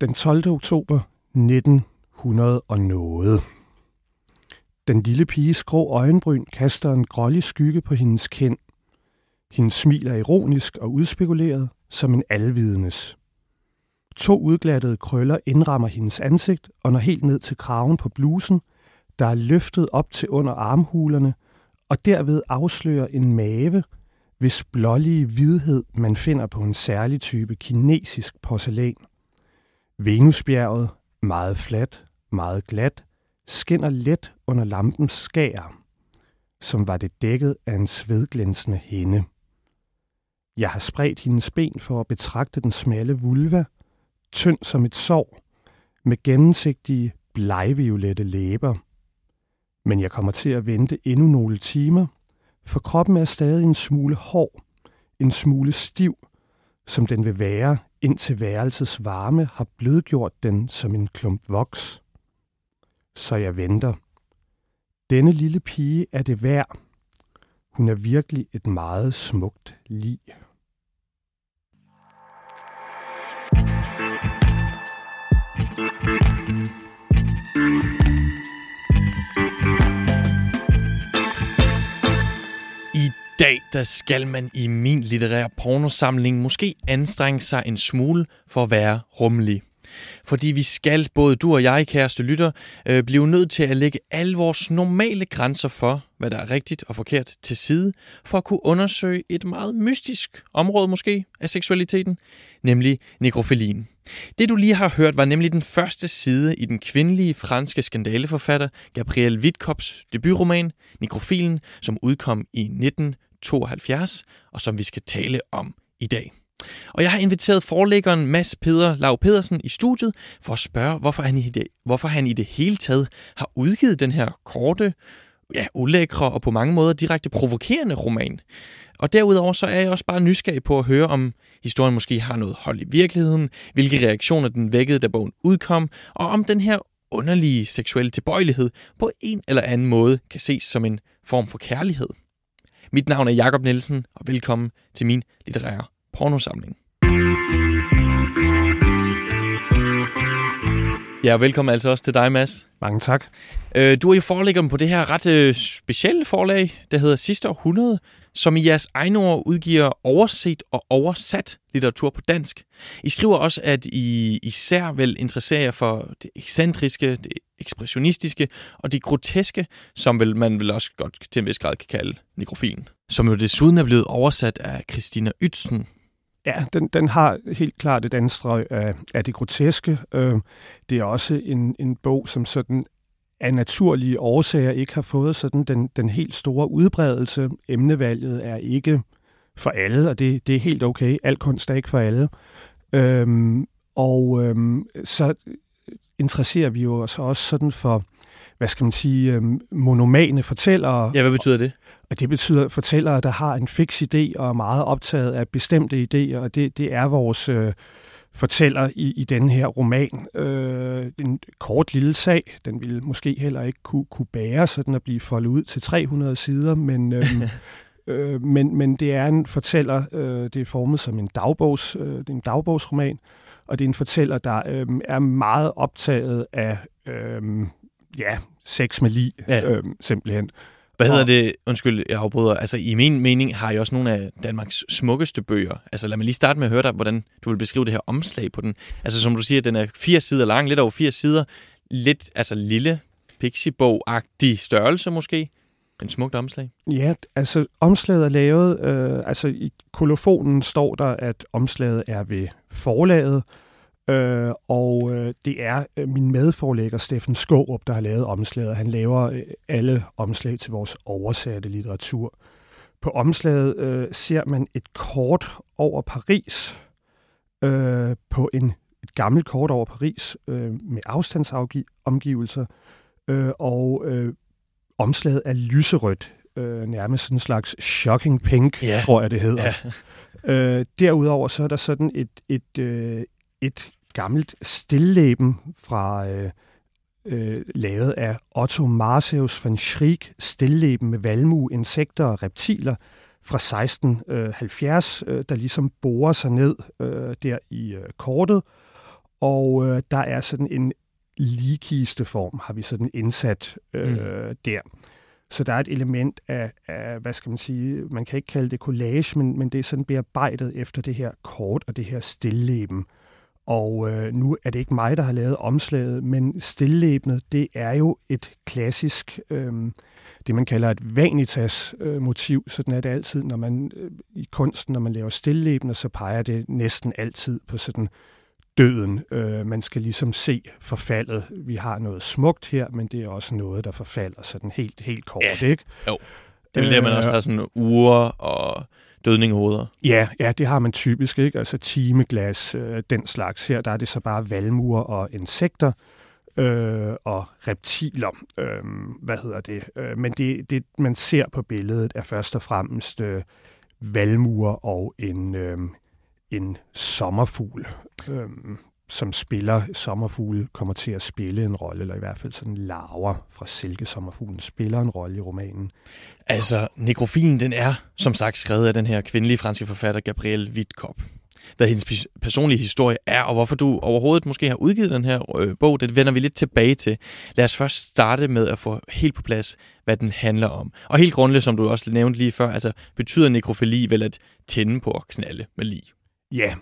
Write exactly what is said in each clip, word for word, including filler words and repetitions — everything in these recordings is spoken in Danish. Den tolvte oktober nitten hundrede og noget. Den lille piges grå øjenbryn kaster en grålig skygge på hendes kind. Hendes smil er ironisk og udspekuleret som en alvidendes. To udglattede krøller indrammer hendes ansigt og når helt ned til kraven på blusen, der er løftet op til under armhulerne og derved afslører en mave, hvis blålige hvidhed man finder på en særlig type kinesisk porcelæn. Venusbjerget, meget fladt, meget glat, skinner let under lampens skær, som var det dækket af en svedglænsende hinde. Jeg har spredt hendes ben for at betragte den smalle vulva, tynd som et sår, med gennemsigtige, blegviolette læber. Men jeg kommer til at vente endnu nogle timer, for kroppen er stadig en smule hård, en smule stiv, som den vil være, indtil værelsets varme har blødgjort den som en klump voks. Så jeg venter. Denne lille pige er det værd. Hun er virkelig et meget smukt lig. I dag, der skal man i min litterære pornosamling måske anstrenge sig en smule for at være rummelig. Fordi vi skal, både du og jeg, kæreste lytter, øh, blive nødt til at lægge alle vores normale grænser for, hvad der er rigtigt og forkert, til side, for at kunne undersøge et meget mystisk område måske af seksualiteten, nemlig nekrofilien. Det du lige har hørt var nemlig den første side i den kvindelige franske skandaleforfatter Gabrielle Wittkops debutroman Nekrofilen, som udkom i nitten tooghalvfjerds og som vi skal tale om i dag. Og jeg har inviteret forlæggeren Mads Peder Lau Pedersen i studiet for at spørge, hvorfor han i det, hvorfor han i det hele taget har udgivet den her korte, ja, ulækre og på mange måder direkte provokerende roman. Og derudover så er jeg også bare nysgerrig på at høre, om historien måske har noget hold i virkeligheden, hvilke reaktioner den vækkede, da bogen udkom, og om den her underlige seksuelle tilbøjelighed på en eller anden måde kan ses som en form for kærlighed. Mit navn er Jakob Nielsen, og velkommen til min litterære pornosamling. Ja, og velkommen altså også til dig, Mads. Mange tak. Øh, du er i forlæggeren på det her ret øh, specielle forlag, der hedder Sidste Århundrede, som i jeres egne ord udgiver overset og oversat litteratur på dansk. I skriver også, at I især vel interesserer jer for det ekscentriske, det ekspressionistiske og det groteske, som vel, man vel også godt til en vis grad kan kalde nekrofilen. Som jo desuden er blevet oversat af Christina Ytsen. Ja, den, den har helt klart et anstrøg af, af det groteske. Det er også en, en bog, som sådan af naturlige årsager ikke har fået sådan den, den helt store udbredelse. Emnevalget er ikke for alle, og det, det er helt okay. Al kunst er ikke for alle. Øhm, og øhm, så interesserer vi jo os også sådan for, hvad skal man sige, øhm, monomane fortællere. Ja, hvad betyder det? Og det betyder fortællere, der har en fiks idé og er meget optaget af bestemte idéer, og det, det er vores øh, fortæller i, i denne her roman. Øh, en kort lille sag, den ville måske heller ikke kunne, kunne bære sådan at blive foldet ud til tre hundrede sider, men, øh, øh, men, men det er en fortæller, øh, det er formet som en, dagbogs, øh, det er en dagbogsroman, og det er en fortæller, der øh, er meget optaget af øh, ja, sex med lig, ja. øh, simpelthen. Hvad hedder det? Undskyld, jeg afbryder. Altså, i min mening har I også nogle af Danmarks smukkeste bøger. Altså, lad mig lige starte med at høre dig, hvordan du vil beskrive det her omslag på den. Altså, som du siger, den er fire sider lang, lidt over fire sider. Lidt, altså, lille pixiebog-agtig størrelse måske. En smukt omslag. Ja, altså, omslaget er lavet... Øh, altså, i kolofonen står der, at omslaget er ved forlaget. Øh, og øh, det er øh, min medforlægger Steffen Skårup, der har lavet omslaget. Han laver øh, alle omslag til vores oversatte litteratur. På omslaget øh, ser man et kort over Paris, øh, på en, et gammelt kort over Paris øh, med afstandsomgivelser, øh, og øh, omslaget er lyserødt, øh, nærmest sådan en slags shocking pink, yeah. tror jeg det hedder. Yeah. øh, derudover så er der sådan et... et øh, et gammelt stilleben fra øh, øh, lavet af Otto Marseus van Schriek, stilleben med valmue, insekter og reptiler fra seksten halvfjerds, øh, der ligesom borer sig ned øh, der i øh, kortet. Og øh, der er sådan en ligkisteform, har vi sådan indsat øh, mm. der. Så der er et element af, af, hvad skal man sige, man kan ikke kalde det collage, men, men det er sådan bearbejdet efter det her kort og det her stilleben. Og øh, nu er det ikke mig, der har lavet omslaget, men stillebenet, det er jo et klassisk, øh, det man kalder et vanitas-motiv. Øh, sådan er det altid, når man øh, i kunsten, når man laver stillebener, så peger det næsten altid på sådan døden. Øh, man skal ligesom se forfaldet. Vi har noget smukt her, men det er også noget, der forfalder sådan helt, helt kort, ja. Ikke? Jo, det er det, øh, man også har sådan ure og dødningehoveder. Ja, ja, det har man typisk, ikke? Altså timeglas, øh, den slags her. Der er det så bare valmuer og insekter øh, og reptiler. Øh, hvad hedder det? Øh, men det, det, man ser på billedet, er først og fremmest øh, valmuer og en, øh, en sommerfugl, øh, som spiller. Sommerfugle kommer til at spille en rolle, eller i hvert fald sådan larver fra silkesommerfuglen spiller en rolle i romanen. Altså, Nekrofilen, den er som sagt skrevet af den her kvindelige franske forfatter Gabrielle Wittkop. Hvad hendes personlige historie er, og hvorfor du overhovedet måske har udgivet den her øh, bog, det vender vi lidt tilbage til. Lad os først starte med at få helt på plads, hvad den handler om. Og helt grundlæggende, som du også nævnte lige før, altså betyder nekrofili vel at tænde på og knalde med lig? Ja, yeah.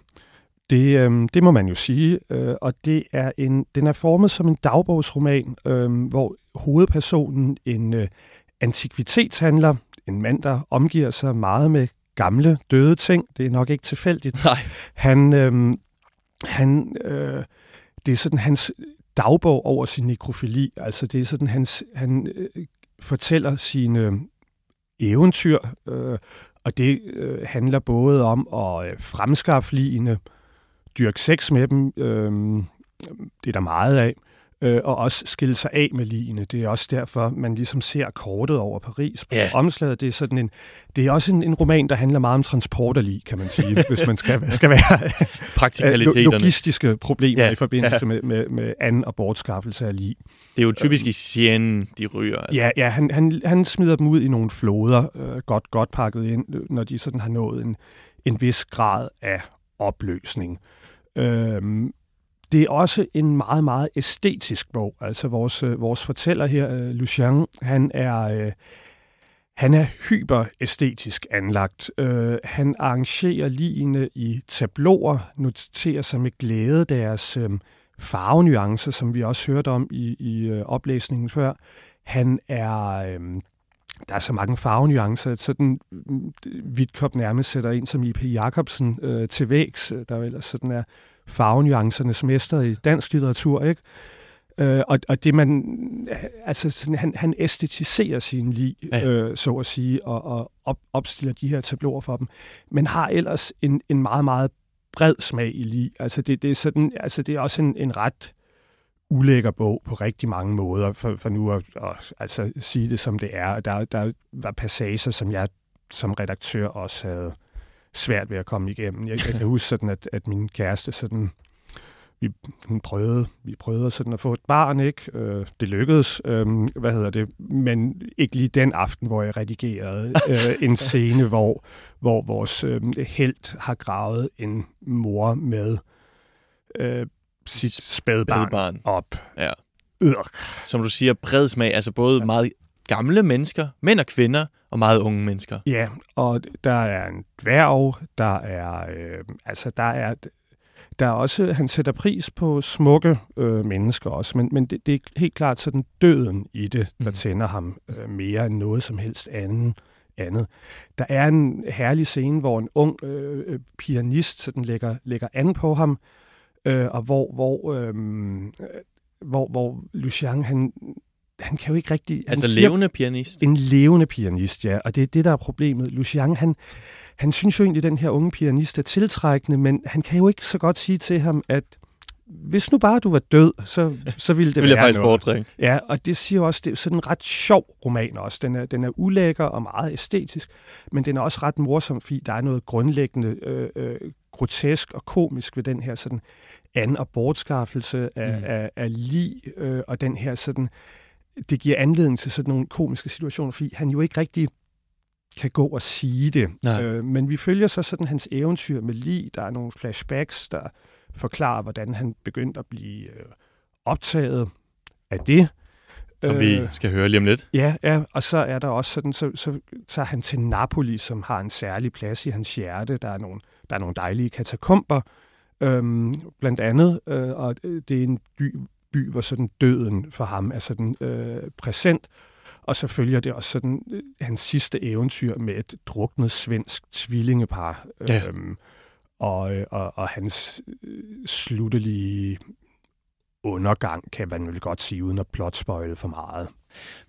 Det, øh, det må man jo sige, øh, og det er en, den er formet som en dagbogsroman, øh, hvor hovedpersonen, en øh, antikvitetshandler, en mand, der omgiver sig meget med gamle, døde ting, det er nok ikke tilfældigt. Nej. Han, øh, han, øh, det er sådan hans dagbog over sin nekrofili, altså det er sådan, hans, han øh, fortæller sine eventyr, øh, og det øh, handler både om at øh, fremskaffe ligene, dyrke sex med dem, øh, det er der meget af, øh, og også skille sig af med ligene. Det er også derfor, man ligesom ser kortet over Paris på yeah. omslaget. Det er sådan en, det er også en, en roman, der handler meget om transport af lig, kan man sige, hvis man skal, skal være praktikaliteterne. Logistiske problemer yeah. i forbindelse yeah. med, med, med anden og bortskaffelse af lig. Det er jo typisk øh, i Sienne, de ryger. Altså. Ja, ja han, han, han smider dem ud i nogle floder, øh, godt, godt pakket ind, når de sådan har nået en, en vis grad af opløsning. Øhm, det er også en meget, meget æstetisk bog. Altså vores, øh, vores fortæller her, øh, Lucien, han er, øh, han er hyperæstetisk anlagt. Øh, han arrangerer ligene i tabloer, noterer sig med glæde deres øh, farvenuancer, som vi også hørte om i, i øh, oplæsningen før. Han er... Øh, Der er så mange farvenuancer, at sådan Wittkop nærmest sætter en som I P Jacobsen øh, til vægs, der jo ellers sådan er farvenuancernes mester i dansk litteratur, ikke? Øh, og, og det man, altså sådan, han, han æstetiserer sine lig, ja. øh, så at sige, og, og op, opstiller de her tabloer for dem, men har ellers en, en meget, meget bred smag i lig. Altså det, det er sådan, altså det er også en, en ret ulækker bog på rigtig mange måder, for, for nu at, at altså, sige det, som det er. Der, der var passager, som jeg som redaktør også havde svært ved at komme igennem. Jeg, jeg kan huske, sådan, at, at min kæreste, sådan, vi, hun prøvede, vi prøvede sådan at få et barn, ikke? Øh, det lykkedes, øh, hvad hedder det, men ikke lige den aften, hvor jeg redigerede øh, en scene, hvor, hvor vores øh, helt har gravet en mor med øh, sit spædbarn, spædbarn. op. Ja. Som du siger, bred smag, altså både ja. meget gamle mennesker, mænd og kvinder, og meget unge mennesker. Ja, og der er en dværg, der er, øh, altså der er, der er også, han sætter pris på smukke øh, mennesker også, men, men det, det er helt klart sådan døden i det, der mm. tænder ham øh, mere end noget som helst andet. andet. Der er en herlig scene, hvor en ung øh, pianist sådan lægger, lægger an på ham, Øh, og hvor hvor, øh, hvor hvor Lucien, han han kan jo ikke rigtig... Altså siger, levende pianist? En levende pianist, ja. Og det er det, der er problemet. Lucien, han, han synes jo egentlig, den her unge pianist er tiltrækkende, men han kan jo ikke så godt sige til ham, at hvis nu bare du var død, så, så ville det ville være jeg faktisk foretrække. Ja, og det siger også, det er sådan en ret sjov roman også. Den er, den er ulækker og meget æstetisk, men den er også ret morsom, fordi der er noget grundlæggende øh, øh, grotesk og komisk ved den her sådan an- og bortskaffelse af, mm. af, af lig, øh, og den her sådan, det giver anledning til sådan nogle komiske situationer, fordi han jo ikke rigtig kan gå og sige det. Øh, men vi følger så sådan hans eventyr med lig, der er nogle flashbacks, der forklarer, hvordan han begyndte at blive øh, optaget af det. Som øh, vi skal høre lige om lidt. Ja, ja, og så er der også sådan, så, så tager han til Napoli, som har en særlig plads i hans hjerte. Der er nogle, der er nogle dejlige katakomber, øh, blandt andet, øh, og det er en by, by hvor sådan døden for ham er sådan øh, præsent. Og så følger det også sådan øh, hans sidste eventyr med et druknet svensk tvillingepar. Øh, ja. og, og, og hans øh, sluttelige undergang, kan man vel godt sige, uden at plotspoile for meget.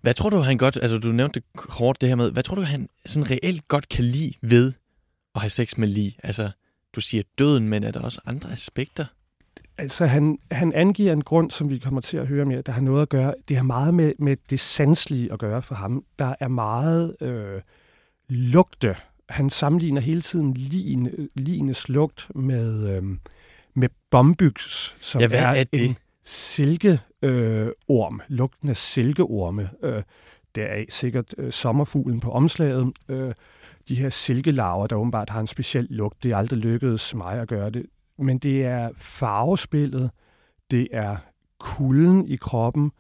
Hvad tror du, han godt... Altså, du nævnte kort det her med... Hvad tror du, han sådan reelt godt kan lide ved at have sex med lige? Altså, du siger døden, men er der også andre aspekter? Altså, han, han angiver en grund, som vi kommer til at høre mere, der har noget at gøre. Det har meget med, med det sanselige at gøre for ham. Der er meget øh, lugte. Han sammenligner hele tiden ligenes lugt med, øh, med bombyks, som ja, er, er en silkeorm, øh, lugten af silkeorme. Øh, der er sikkert øh, sommerfuglen på omslaget. Øh, de her silkelarver, der åbenbart har en speciel lugt. Det er aldrig lykkedes mig at gøre det. Men det er farvespillet, det er kulden i kroppen,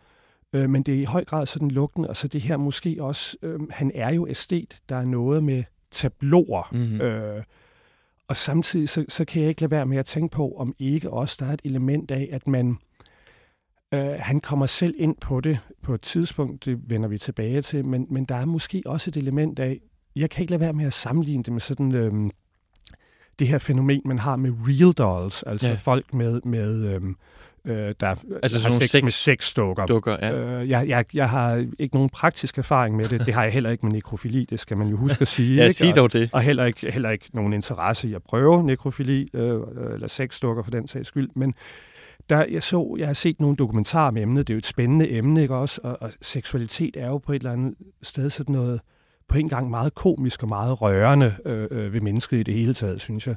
øh, men det er i høj grad sådan lugten, og så det her måske også, øh, han er jo æstet, der er noget med tabloer, mm-hmm. øh, og samtidig så, så kan jeg ikke lade være med at tænke på, om ikke også der er et element af, at man, øh, han kommer selv ind på det på et tidspunkt, det vender vi tilbage til, men, men der er måske også et element af, jeg kan ikke lade være med at sammenligne det med sådan... Øh, det her fænomen, man har med real dolls, altså ja. folk med, med øhm, øh, der altså har sex, sex med sexdukker. Dukker, ja. øh, jeg, jeg, jeg har ikke nogen praktisk erfaring med det. Det har jeg heller ikke med nekrofili, det skal man jo huske at sige. ja, ikke? Sig dog det. Og, og heller, ikke, heller ikke nogen interesse i at prøve nekrofili, øh, eller sexdukker for den sags skyld. Men der, jeg, så, jeg har set nogle dokumentarer om emnet, det er jo et spændende emne, ikke også? Og, og seksualitet er jo på et eller andet sted sådan noget, på en gang meget komisk og meget rørende øh, øh, ved mennesket i det hele taget, synes jeg.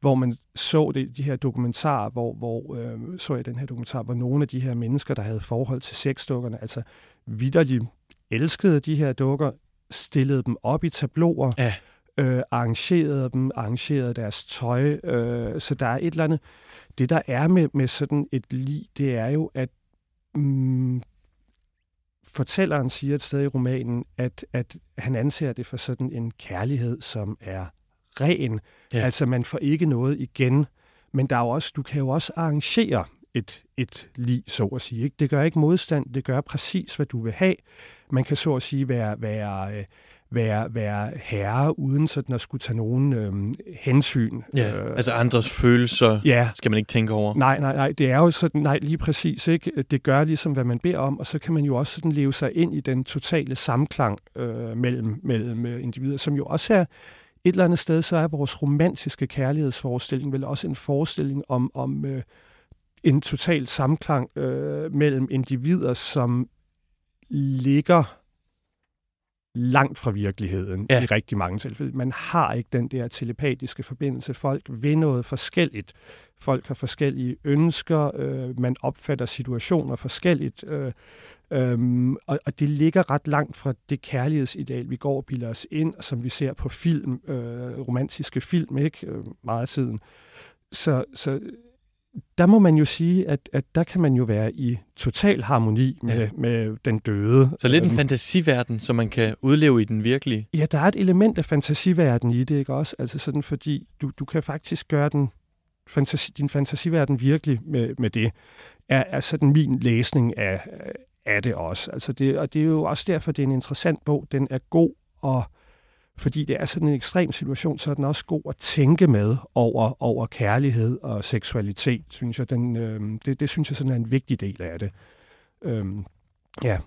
Hvor man så det, de her dokumentarer, hvor, hvor øh, så jeg den her dokumentar, hvor nogle af de her mennesker, der havde forhold til sexdukkerne, altså vitterligt elskede de her dukker, stillede dem op i tabloer, ja. øh, arrangerede dem, arrangerede deres tøj. Øh, så der er et eller andet... Det, der er med, med sådan et lig, det er jo, at... Mm, fortælleren siger et sted i romanen, at, at han anser det for sådan en kærlighed, som er ren. Ja. Altså, man får ikke noget igen. Men der er jo også, du kan jo også arrangere et, et lig, så at sige. Ikke? Det gør ikke modstand, det gør præcis, hvad du vil have. Man kan så at sige være, være, være, være herre, uden sådan at skulle tage nogen øh, hensyn. Ja, øh, altså andres følelser ja. skal man ikke tænke over. Nej, nej, nej. Det er jo sådan, nej, lige præcis, ikke? Det gør ligesom, hvad man beder om, og så kan man jo også sådan leve sig ind i den totale samklang øh, mellem, mellem individer, som jo også er et eller andet sted, så er vores romantiske kærlighedsforestilling vel også en forestilling om, om øh, en total samklang øh, mellem individer, som ligger... langt fra virkeligheden ja. i rigtig mange tilfælde. Man har ikke den der telepatiske forbindelse. Folk vil noget forskelligt. Folk har forskellige ønsker. Øh, man opfatter situationer forskelligt. Øh, øhm, og, og det ligger ret langt fra det kærlighedsideal, vi går og bilder os ind, som vi ser på film, øh, romantiske film, ikke? Øh, meget af tiden. Så, så der må man jo sige, at, at der kan man jo være i total harmoni med, ja. med den døde. Så lidt en fantasiverden, som man kan udleve i den virkelige? Ja, der er et element af fantasiverden i det, ikke også? Altså sådan, fordi du, du kan faktisk gøre den, fantasi, din fantasiverden virkelig med, med det, er, er sådan min læsning af, af det også. Altså det, og det er jo også derfor, det er en interessant bog. Den er god, og fordi det er sådan en ekstrem situation, så er den også god at tænke med over, over kærlighed og seksualitet, synes jeg. Den, øh, det, det synes jeg sådan er en vigtig del af det. Øh, ja.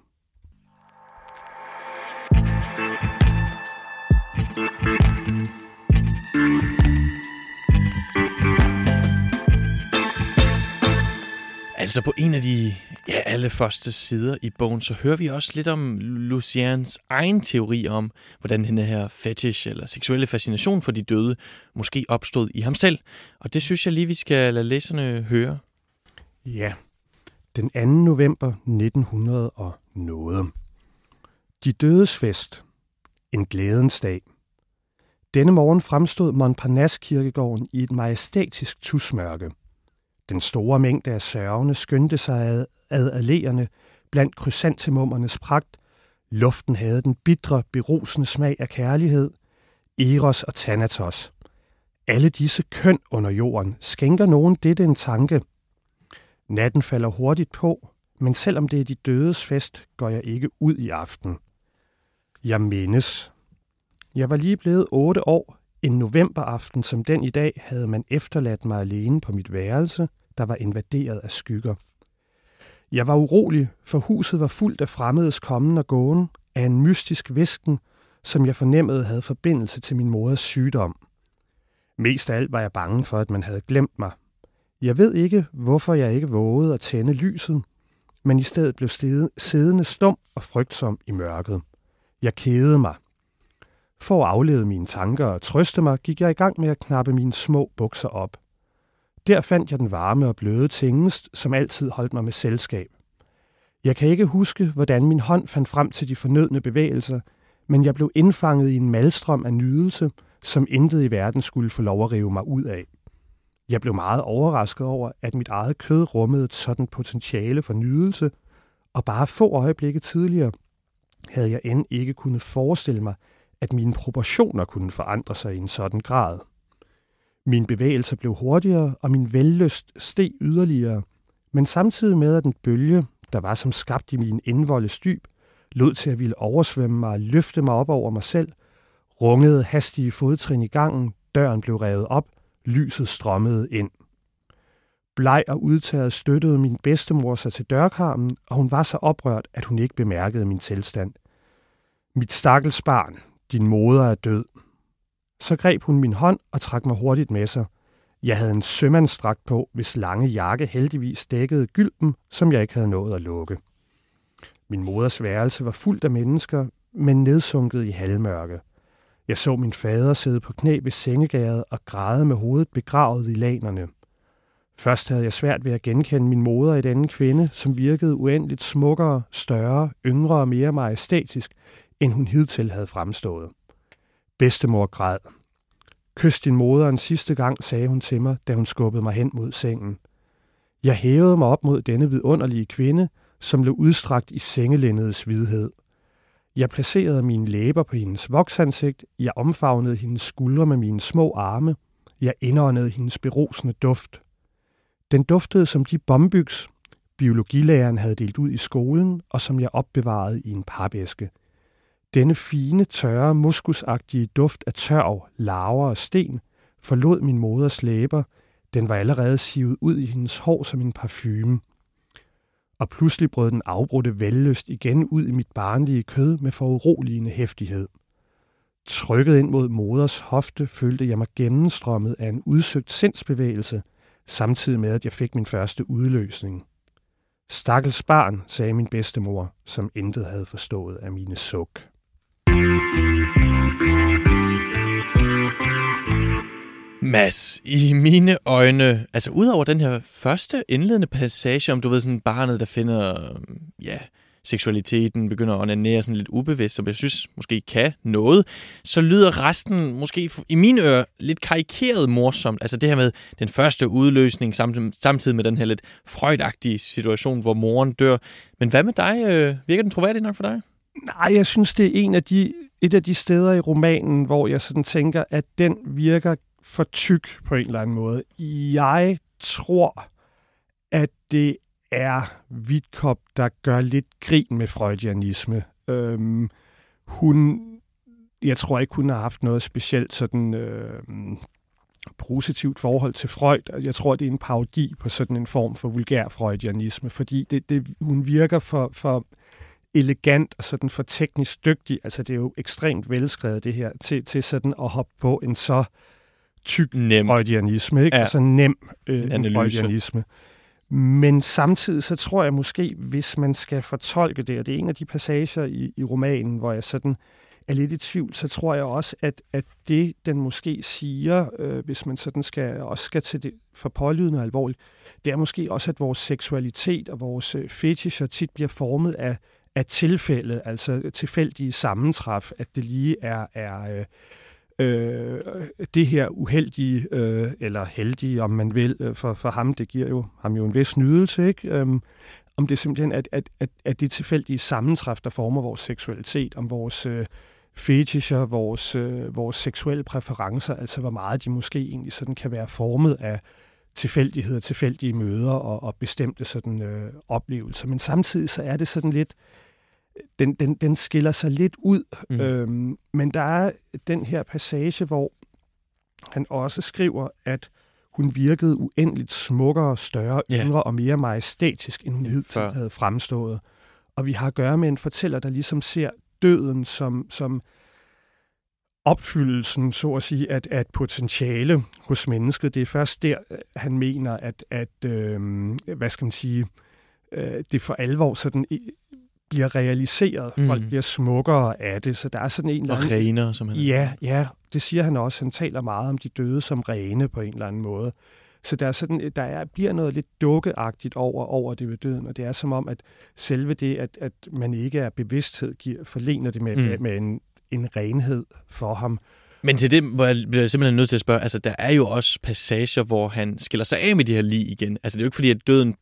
Altså på en af de ja, allerførste sider i bogen, så hører vi også lidt om Luciens egen teori om, hvordan den her fetish eller seksuelle fascination for de døde måske opstod i ham selv. Og det synes jeg lige, vi skal lade læserne høre. Ja, den anden november nitten hundrede og noget. De dødes fest. En glædens dag. Denne morgen fremstod Montparnasse-kirkegården i et majestætisk tusmørke. Den store mængde af sørgende skyndte sig ad, ad alléerne blandt krysantemummernes pragt. Luften havde den bitre, berusende smag af kærlighed, Eros og Thanatos. Alle disse køn under jorden skænker nogen dette en tanke. Natten falder hurtigt på, men selvom det er de dødes fest, går jeg ikke ud i aften. Jeg mindes. Jeg var lige blevet otte år. En novemberaften som den i dag havde man efterladt mig alene på mit værelse, der var invaderet af skygger. Jeg var urolig, for huset var fuldt af fremmedes kommen og gåen, af en mystisk væsken, som jeg fornemmede havde forbindelse til min moders sygdom. Mest af alt var jeg bange for, at man havde glemt mig. Jeg ved ikke, hvorfor jeg ikke vågede at tænde lyset, men i stedet blev siddende stum og frygtsom i mørket. Jeg kædede mig. For at aflede mine tanker og trøste mig, gik jeg i gang med at knappe mine små bukser op. Der fandt jeg den varme og bløde tingest, som altid holdt mig med selskab. Jeg kan ikke huske, hvordan min hånd fandt frem til de fornødne bevægelser, men jeg blev indfanget i en malstrøm af nydelse, som intet i verden skulle få lov at rive mig ud af. Jeg blev meget overrasket over, at mit eget kød rummede et sådan potentiale for nydelse, og bare få øjeblikke tidligere havde jeg end ikke kunnet forestille mig, at mine proportioner kunne forandre sig i en sådan grad. Mine bevægelser blev hurtigere, og min vellyst steg yderligere, men samtidig med, at den bølge, der var som skabt i min indvoldes dyb, lod til at ville oversvømme mig og løfte mig op over mig selv, rungede hastige fodtrin i gangen, døren blev revet op, lyset strømmede ind. Bleg og udtaget støttede min bedstemor sig til dørkarmen, og hun var så oprørt, at hun ikke bemærkede min tilstand. Mit stakkels barn, din moder er død. Så greb hun min hånd og trak mig hurtigt med sig. Jeg havde en sømandsdragt på, hvis lange jakke heldigvis dækkede gylpen, som jeg ikke havde nået at lukke. Min moders værelse var fuldt af mennesker, men nedsunket i halvmørke. Jeg så min fader sidde på knæ ved sengegærdet og græde med hovedet begravet i lanerne. Først havde jeg svært ved at genkende min moder i denne kvinde, som virkede uendeligt smukkere, større, yngre og mere majestætisk, end hun hidtil havde fremstået. Bedstemor græd. Kys din moder en sidste gang, sagde hun til mig, da hun skubbede mig hen mod sengen. Jeg hævede mig op mod denne vidunderlige kvinde, som blev udstrakt i sengelændets hvidhed. Jeg placerede mine læber på hendes voksansigt, jeg omfavnede hendes skuldre med mine små arme, jeg indåndede hendes berusende duft. Den duftede som de bombyks, biologilæreren havde delt ud i skolen, og som jeg opbevarede i en papæske. Denne fine, tørre, muskusagtige duft af tørv, larver og sten forlod min moders læber. Den var allerede sivet ud i hendes hår som en parfume. Og pludselig brød den afbrudte vellyst igen ud i mit barnlige kød med foruroligende hæftighed. Trykket ind mod moders hofte følte jeg mig gennemstrømmet af en udsøgt sindsbevægelse, samtidig med at jeg fik min første udløsning. Stakkels barn, sagde min bedstemor, som intet havde forstået af mine suk. Mads, i mine øjne, altså udover den her første indledende passage, om du ved sådan barnet, der finder ja, seksualiteten, begynder at onanere sådan lidt ubevidst, som jeg synes måske kan noget, så lyder resten måske i mine ører lidt karikeret morsomt. Altså det her med den første udløsning samtidig med den her lidt freudagtige situation, hvor moren dør. Men hvad med dig? Virker den troværdig nok for dig? Nej, jeg synes, det er en af de, et af de steder i romanen, hvor jeg sådan tænker, at den virker for tyk på en eller anden måde. Jeg tror, at det er Wittkop, der gør lidt grin med freudianisme. Øhm, hun, jeg tror ikke, hun har haft noget specielt sådan øhm, positivt forhold til Freud. Jeg tror, det er en parodi på sådan en form for vulgær freudianisme, fordi det, det, hun virker for, for elegant og sådan for teknisk dygtig. Altså, det er jo ekstremt velskrevet, det her, til, til sådan at hoppe på en så tyk freudianisme, ikke? Ja. Altså nem øh, freudianisme. Men samtidig så tror jeg måske, hvis man skal fortolke det, og det er en af de passager i, i romanen, hvor jeg sådan er lidt i tvivl, så tror jeg også, at, at det, den måske siger, øh, hvis man sådan skal, også skal til det for pålydende og alvorligt, det er måske også, at vores seksualitet og vores fetischer tit bliver formet af, af tilfælde, altså tilfældige sammentræf, at det lige er, er øh, øh, det her uheldige, øh, eller heldige, om man vil, øh, for, for ham, det giver jo ham jo en vis nydelse, ikke? Øhm, om det simpelthen er, at, at, at det tilfældige sammentræf, der former vores seksualitet, om vores øh, fetischer, vores, øh, vores seksuelle præferencer, altså hvor meget de måske egentlig sådan kan være formet af tilfældigheder, tilfældige møder og, og bestemte sådan øh, oplevelser. Men samtidig så er det sådan lidt, den, den, den skiller sig lidt ud. Mm. Øhm, men der er den her passage, hvor han også skriver, at hun virkede uendeligt smukkere, større, yeah. yngre og mere majestætisk, end hun hidtil havde fremstået. Og vi har at gøre med en fortæller, der ligesom ser døden som, som opfyldelsen, så at sige, at, at potentiale hos mennesket. Det er først der, han mener, at, at øh, hvad skal man sige, øh, det for alvor sådan bliver realiseret. Mm. Folk bliver smukkere af det, så der er sådan en eller anden... Og renere, som han... Ja, ja, det siger han også. Han taler meget om de døde som rene på en eller anden måde. Så der, er sådan, der er, bliver noget lidt dukkeagtigt over, over det ved døden, og det er som om, at selve det, at, at man ikke er bevidsthed, giver, forlener det med, mm. med, med en, en renhed for ham. Men til det bliver jeg simpelthen nødt til at spørge, altså der er jo også passager, hvor han skiller sig af med de her lig igen. Altså det er jo ikke fordi, at døden,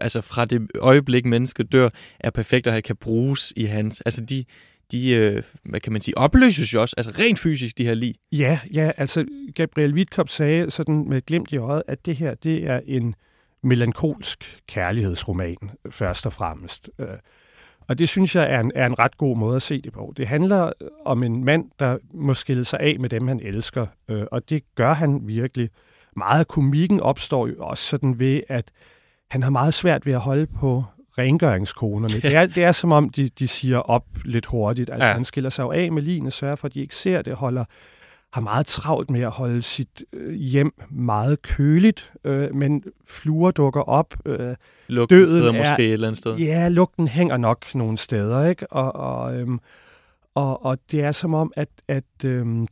altså fra det øjeblik, mennesket dør, er perfekt, og kan bruges i hans... Altså de... de, hvad kan man sige, opløses jo også, altså rent fysisk, de her lig. Ja, ja, altså Gabrielle Wittkop sagde sådan med glimt i øjet, at det her, det er en melankolsk kærlighedsroman, først og fremmest. Og det synes jeg er en, er en ret god måde at se det på. Det handler om en mand, der må skille sig af med dem, han elsker, og det gør han virkelig. Meget af komikken opstår jo også sådan ved, at han har meget svært ved at holde på rengøringskonerne. Det er, det er som om, de, de siger op lidt hurtigt. Altså, ja. Han skiller sig af med ligene, sørger for, at de ikke ser det, holder, har meget travlt med at holde sit øh, hjem meget køligt, øh, men fluer dukker op. Øh, lugten døden sidder er, måske et eller andet sted. Ja, lugten hænger nok nogle steder, ikke? Og, og, øhm, og, og det er som om, at, at øhm,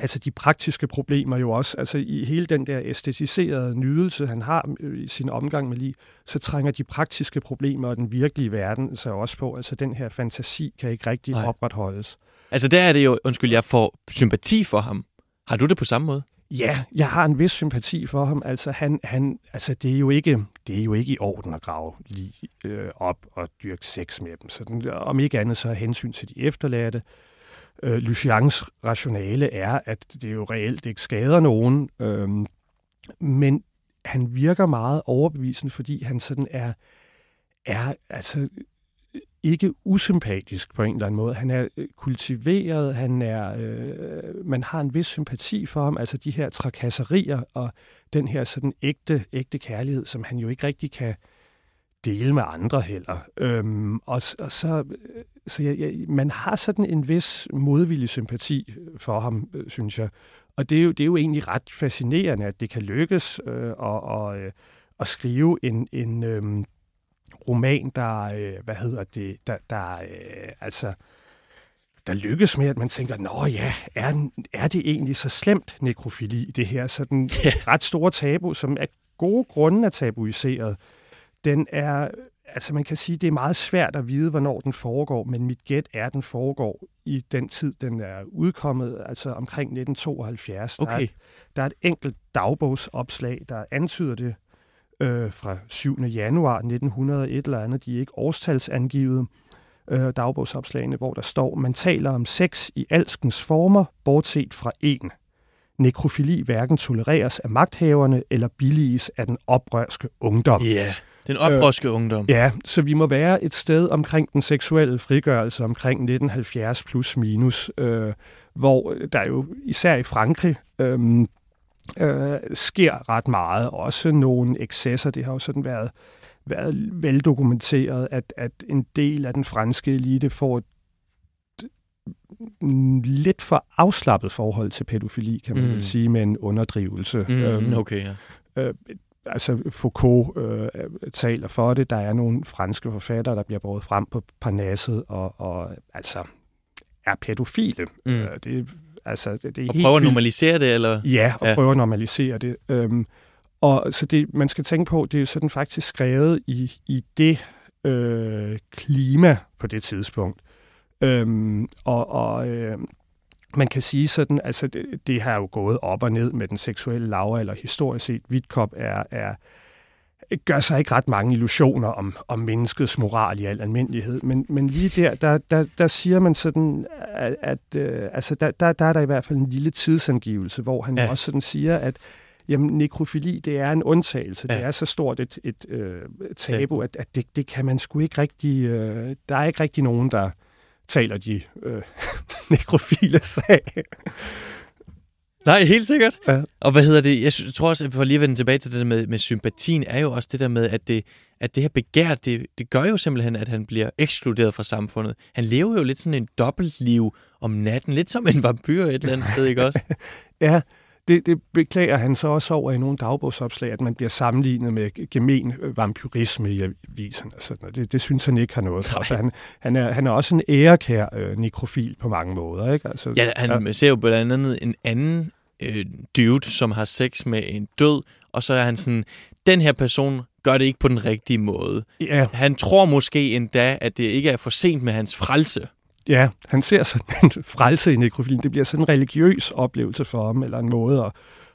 altså de praktiske problemer jo også, altså i hele den der æstetiserede nydelse, han har i sin omgang med liv, så trænger de praktiske problemer og den virkelige verden sig også på. Altså den her fantasi kan ikke rigtig Nej. opretholdes. Altså der er det jo, undskyld, jeg får sympati for ham. Har du det på samme måde? Ja, jeg har en vis sympati for ham. Altså han, han altså det er jo ikke, det er jo ikke i orden at grave lige øh, op og dyrke sex med dem. Så den, om ikke andet så hensyn til de efterladte. Øh, Lucians rationale er, at det jo reelt ikke skader nogen, øhm, men han virker meget overbevisende, fordi han sådan er, er altså ikke usympatisk på en eller anden måde. Han er kultiveret, han er, øh, man har en vis sympati for ham, altså de her trakasserier og den her sådan ægte, ægte kærlighed, som han jo ikke rigtig kan dele med andre heller. Øhm, og, og så, så jeg, jeg, man har sådan en vis modvillig sympati for ham, øh, synes jeg. Og det er, jo, det er jo egentlig ret fascinerende, at det kan lykkes øh, og, og, øh, at skrive en, en øh, roman, der, øh, hvad hedder det, der, der øh, altså... der lykkes med, at man tænker, nå ja, er, er det egentlig så slemt nekrofili, det her sådan ret store tabu, som af gode grunde er tabuiseret. Den er, altså man kan sige, det er meget svært at vide, hvornår den foregår, men mit gæt er, at den foregår i den tid, den er udkommet, altså omkring nitten tooghalvfjerds. Okay. Der, er, der er et enkelt dagbogsopslag, der antyder det øh, fra syvende januar nitten hundrede og et eller andet. De er ikke årstalsangivet øh, dagbogsopslagene, hvor der står, man taler om sex i alskens former, bortset fra en. Nekrofili hverken tolereres af magthaverne eller billiges af den oprørske ungdom. Ja. Yeah. Den oprørske øh, ungdom. Ja, så vi må være et sted omkring den seksuelle frigørelse omkring nitten halvfjerds plus minus, øh, hvor der jo især i Frankrig øh, øh, sker ret meget. Også nogle ekscesser. Det har jo sådan været, været veldokumenteret, at, at en del af den franske elite får et lidt for afslappet forhold til pædofili, kan man mm. sige, med en underdrivelse. Mm, øhm, okay, ja. Øh, Altså Foucault øh, taler for det. Der er nogle franske forfattere, der bliver båret frem på Parnasset og, og altså er pædofile. Mm. Det, altså, det, det er og helt prøver vildt. At normalisere det? Eller? Ja, og ja. prøver at normalisere det. Øhm, og så det, man skal tænke på, det er jo sådan faktisk skrevet i, i det øh, klima på det tidspunkt. Øhm, og og øh, man kan sige sådan, altså det, det har jo gået op og ned med den seksuelle lavalder historisk set. Wittkop er, er, gør sig ikke ret mange illusioner om, om menneskets moral i al almindelighed, men, men lige der, der, der, der siger man sådan, at, at øh, altså der, der, der er der i hvert fald en lille tidsangivelse, hvor han ja. også sådan siger, at jamen, nekrofili, det er en undtagelse. Ja. Det er så stort et, et, et, et tabu, at, at det, det kan man sgu ikke rigtig... Øh, der er ikke rigtig nogen, der taler de øh, nekrofile sag. Nej, helt sikkert. Ja. Og hvad hedder det? Jeg tror også, for lige at vende tilbage til det der med, med sympatien, er jo også det der med, at det, at det her begær, det, det gør jo simpelthen, at han bliver ekskluderet fra samfundet. Han lever jo lidt sådan en dobbeltliv om natten, lidt som en vampyr et eller andet sted, ikke også? Ja, Det, det beklager han så også over i nogle dagbogsopslag, at man bliver sammenlignet med gemen vampyrisme i avisen. Altså, det, det synes han ikke har noget for. Altså, han, han, er, han er også en ærekær øh, nekrofil på mange måder. Ikke? Altså, ja, han ja. ser jo blandt andet en anden øh, dude, som har sex med en død, og så er han sådan, den her person gør det ikke på den rigtige måde. Ja. Han tror måske endda, at det ikke er for sent med hans frelse. Ja, han ser sådan en frelse i nekrofilen. Det bliver sådan en religiøs oplevelse for ham, eller en måde at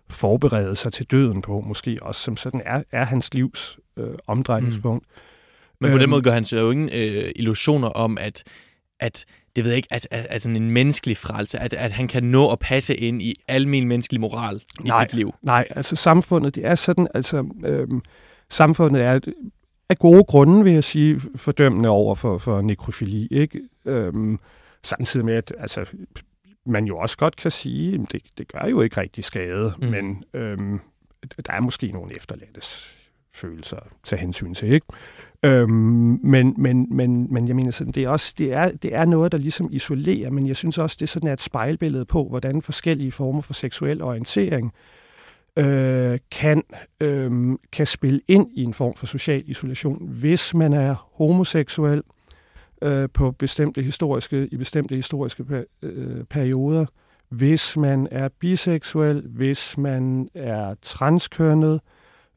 forberede sig til døden på, måske også, som sådan er, er hans livs øh, omdrejningspunkt. Mm. Men på øhm, den måde gør han sig jo ingen øh, illusioner om, at, at det ved jeg ikke, at, at, at sådan en menneskelig frelse, at, at han kan nå at passe ind i almen menneskelig moral i nej, sit liv. Nej, altså samfundet, det er sådan, altså øh, samfundet er... af gode grunde, vil jeg sige, fordømmende over for, for nekrofili, ikke? Øhm, samtidig med, at altså, man jo også godt kan sige, at det, det gør jo ikke rigtig skade, mm. men øhm, der er måske nogle efterladtes følelser at tage hensyn til, ikke? Øhm, men, men, men, men jeg mener sådan, det er, også, det, er, det er noget, der ligesom isolerer, men jeg synes også, det er sådan et spejlbillede på, hvordan forskellige former for seksuel orientering Øh, kan, øh, kan spille ind i en form for social isolation, hvis man er homoseksuel øh, på bestemte historiske, i bestemte historiske øh, perioder, hvis man er biseksuel, hvis man er transkønnet,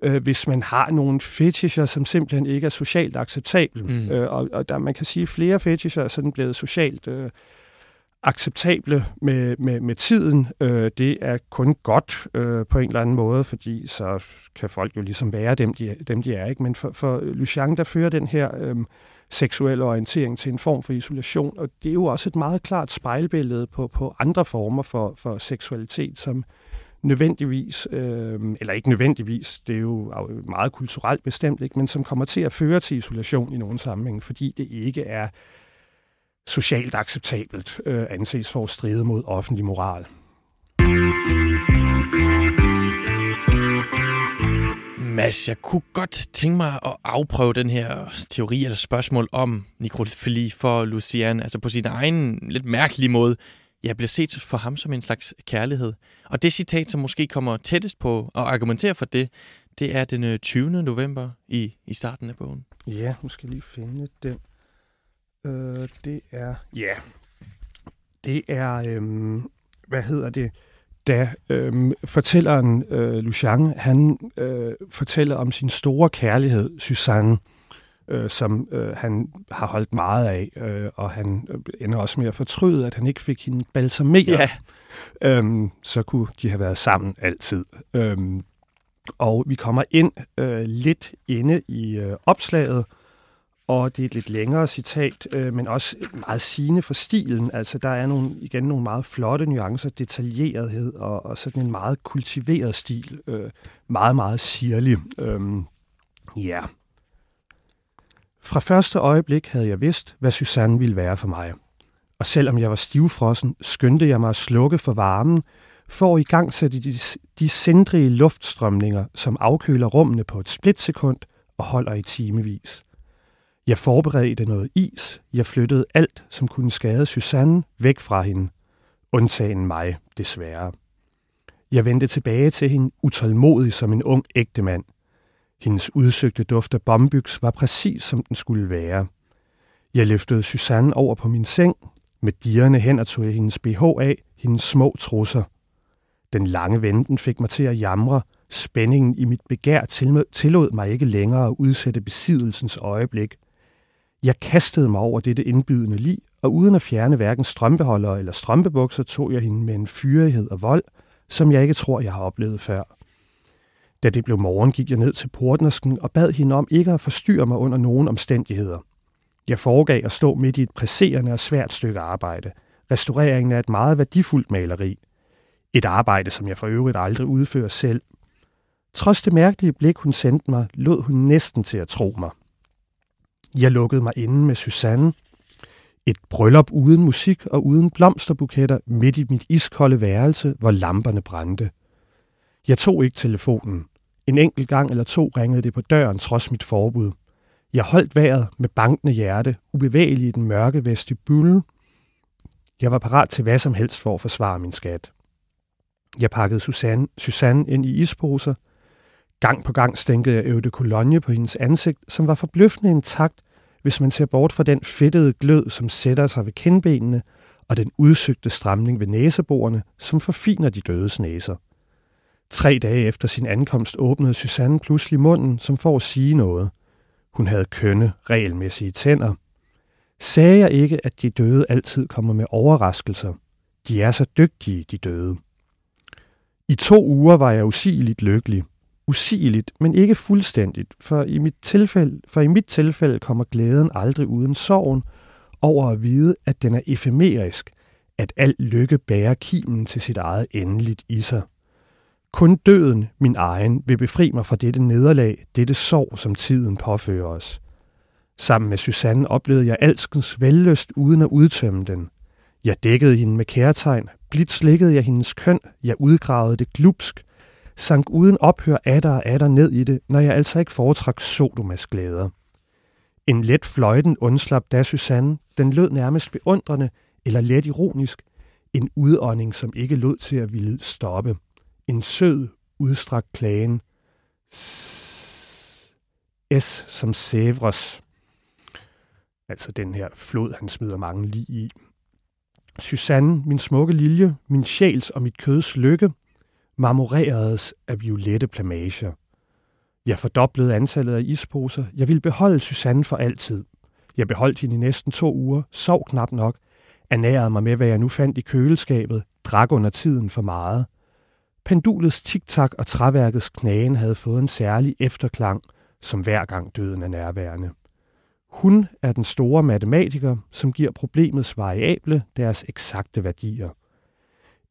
øh, hvis man har nogle fetischer, som simpelthen ikke er socialt acceptable. Mm. Øh, og og der, man kan sige, at flere fetischer er sådan blevet socialt øh, acceptable med, med, med tiden, øh, det er kun godt øh, på en eller anden måde, fordi så kan folk jo ligesom være dem, de, dem de er, ikke? Men for, for Lucien, der fører den her øh, seksuelle orientering til en form for isolation, og det er jo også et meget klart spejlbillede på, på andre former for, for seksualitet, som nødvendigvis, øh, eller ikke nødvendigvis, det er jo meget kulturelt bestemt, ikke? Men som kommer til at føre til isolation i nogle sammenhæng, fordi det ikke er socialt acceptabelt øh, anses for at stride mod offentlig moral. Mads, jeg kunne godt tænke mig at afprøve den her teori eller spørgsmål om nekrofili for Lucien, altså på sin egen lidt mærkelige måde. Jeg bliver set for ham som en slags kærlighed. Og det citat, som måske kommer tættest på at argumentere for det, det er den tyvende november i, i starten af bogen. Ja, nu skal jeg lige finde den. Uh, det er, ja, yeah. det er, øhm, hvad hedder det, da øhm, fortælleren øh, Lucien, han øh, fortæller om sin store kærlighed, Suzanne, øh, som øh, han har holdt meget af, øh, og han ender også med at fortryde, at han ikke fik hende balsameret. Yeah. Øhm, så kunne de have været sammen altid. Øhm, og vi kommer ind øh, lidt inde i øh, opslaget, og det er et lidt længere citat, øh, men også meget sigende for stilen. Altså, der er nogle, igen nogle meget flotte nuancer, detaljerethed og, og sådan en meget kultiveret stil. Øh, meget, meget sirlig. Øh, yeah. Fra første øjeblik havde jeg vidst, hvad Suzanne ville være for mig. Og selvom jeg var stivfrossen, skyndte jeg mig at slukke for varmen, for at igangsætte de, de sindrige luftstrømninger, som afkøler rummene på et splitsekund og holder i timevis. Jeg forberedte noget is. Jeg flyttede alt, som kunne skade Suzanne, væk fra hende. Undtagen mig, desværre. Jeg vendte tilbage til hende, utålmodig som en ung ægtemand. Hendes udsøgte duft af bombyks var præcis, som den skulle være. Jeg løftede Suzanne over på min seng. Med dirrende hænder tog jeg hendes B H af, hendes små trusser. Den lange venten fik mig til at jamre. Spændingen i mit begær tillod mig ikke længere at udsætte besiddelsens øjeblik. Jeg kastede mig over dette indbydende lig, og uden at fjerne hverken strømbeholdere eller strømpebukser, tog jeg hende med en fyrighed og vold, som jeg ikke tror, jeg har oplevet før. Da det blev morgen, gik jeg ned til portnersken og bad hende om ikke at forstyrre mig under nogen omstændigheder. Jeg foregav at stå midt i et presserende og svært stykke arbejde. Restaureringen af et meget værdifuldt maleri. Et arbejde, som jeg for øvrigt aldrig udfører selv. Trods det mærkelige blik, hun sendte mig, lod hun næsten til at tro mig. Jeg lukkede mig inde med Susanne. Et bryllup uden musik og uden blomsterbuketter midt i mit iskolde værelse, hvor lamperne brændte. Jeg tog ikke telefonen. En enkelt gang eller to ringede det på døren trods mit forbud. Jeg holdt vejret med bankende hjerte, ubevægelig i den mørke vestibule. Jeg var parat til hvad som helst for at forsvare min skat. Jeg pakkede Susanne, Susanne ind i isposer. Gang på gang stænkede jeg øvde cologne på hendes ansigt, som var forbløffende intakt, hvis man ser bort fra den fedtede glød, som sætter sig ved kindbenene, og den udsøgte stramning ved næseborene, som forfiner de dødes næser. Tre dage efter sin ankomst åbnede Susanne pludselig munden, som for at sige noget. Hun havde kønne, regelmæssige tænder. Sagde jeg ikke, at de døde altid kommer med overraskelser? De er så dygtige, de døde. I to uger var jeg usigeligt lykkelig. Usigeligt, men ikke fuldstændigt, for i mit tilfælde, for i mit tilfælde kommer glæden aldrig uden sorgen over at vide, at den er efemerisk, at al lykke bærer kimen til sit eget endeligt i sig. Kun døden, min egen, vil befri mig fra dette nederlag, dette sorg, som tiden påfører os. Sammen med Susanne oplevede jeg alskens vellyst uden at udtømme den. Jeg dækkede hende med kærtegn, blidt slikkede jeg hendes køn, jeg udgravede det glubsk, sank uden ophør atter og atter ned i det, når jeg altså ikke foretrak Sodomas glæder. En let fløjten undslap da Susanne, den lød nærmest beundrende eller let ironisk, en udånding, som ikke lød til at ville stoppe. En sød, udstrakt klagen. S, S som Sævres. Altså den her flod, han smider mange lig i. Susanne, min smukke lilje, min sjæls og mit køds lykke, marmoreredes af violette plamager. Jeg fordoblede antallet af isposer. Jeg ville beholde Susanne for altid. Jeg beholdt hende i næsten to uger, sov knap nok, ernærede mig med, hvad jeg nu fandt i køleskabet, drak under tiden for meget. Pendulets tiktak og træværkets knagen havde fået en særlig efterklang, som hver gang døden er nærværende. Hun er den store matematiker, som giver problemets variable deres eksakte værdier.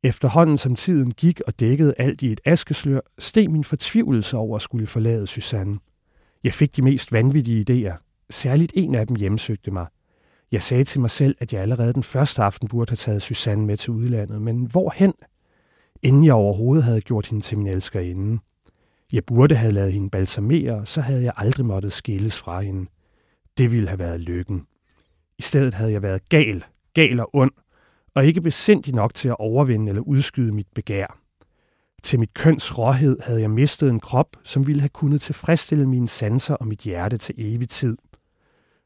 Efterhånden som tiden gik og dækkede alt i et askeslør, steg min fortvivlelse over at skulle forlade Susanne. Jeg fik de mest vanvittige idéer. Særligt en af dem hjemsøgte mig. Jeg sagde til mig selv, at jeg allerede den første aften burde have taget Susanne med til udlandet, men hvorhen? Inden jeg overhovedet havde gjort hende til min elskerinde. Jeg burde have ladet hende balsamere, så havde jeg aldrig måttet skilles fra hende. Det ville have været lykken. I stedet havde jeg været gal, gal og ond, og ikke besindig nok til at overvinde eller udskyde mit begær. Til mit køns råhed havde jeg mistet en krop, som ville have kunnet tilfredsstille mine sanser og mit hjerte til evig tid.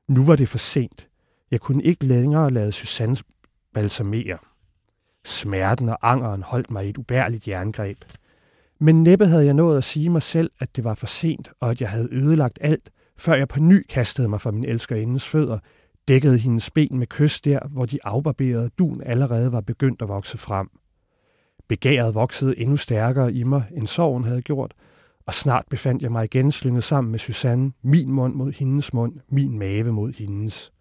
Nu var det for sent. Jeg kunne ikke længere lade Susanne balsamere. Smerten og angeren holdt mig i et ubærligt jerngreb. Men næppe havde jeg nået at sige mig selv, at det var for sent, og at jeg havde ødelagt alt, før jeg på ny kastede mig fra min elskerindes fødder, dækkede hendes ben med kys der, hvor de afbarberede dun allerede var begyndt at vokse frem. Begæret voksede endnu stærkere i mig, end sorgen havde gjort, og snart befandt jeg mig igen slynget sammen med Susanne, min mund mod hendes mund, min mave mod hendes.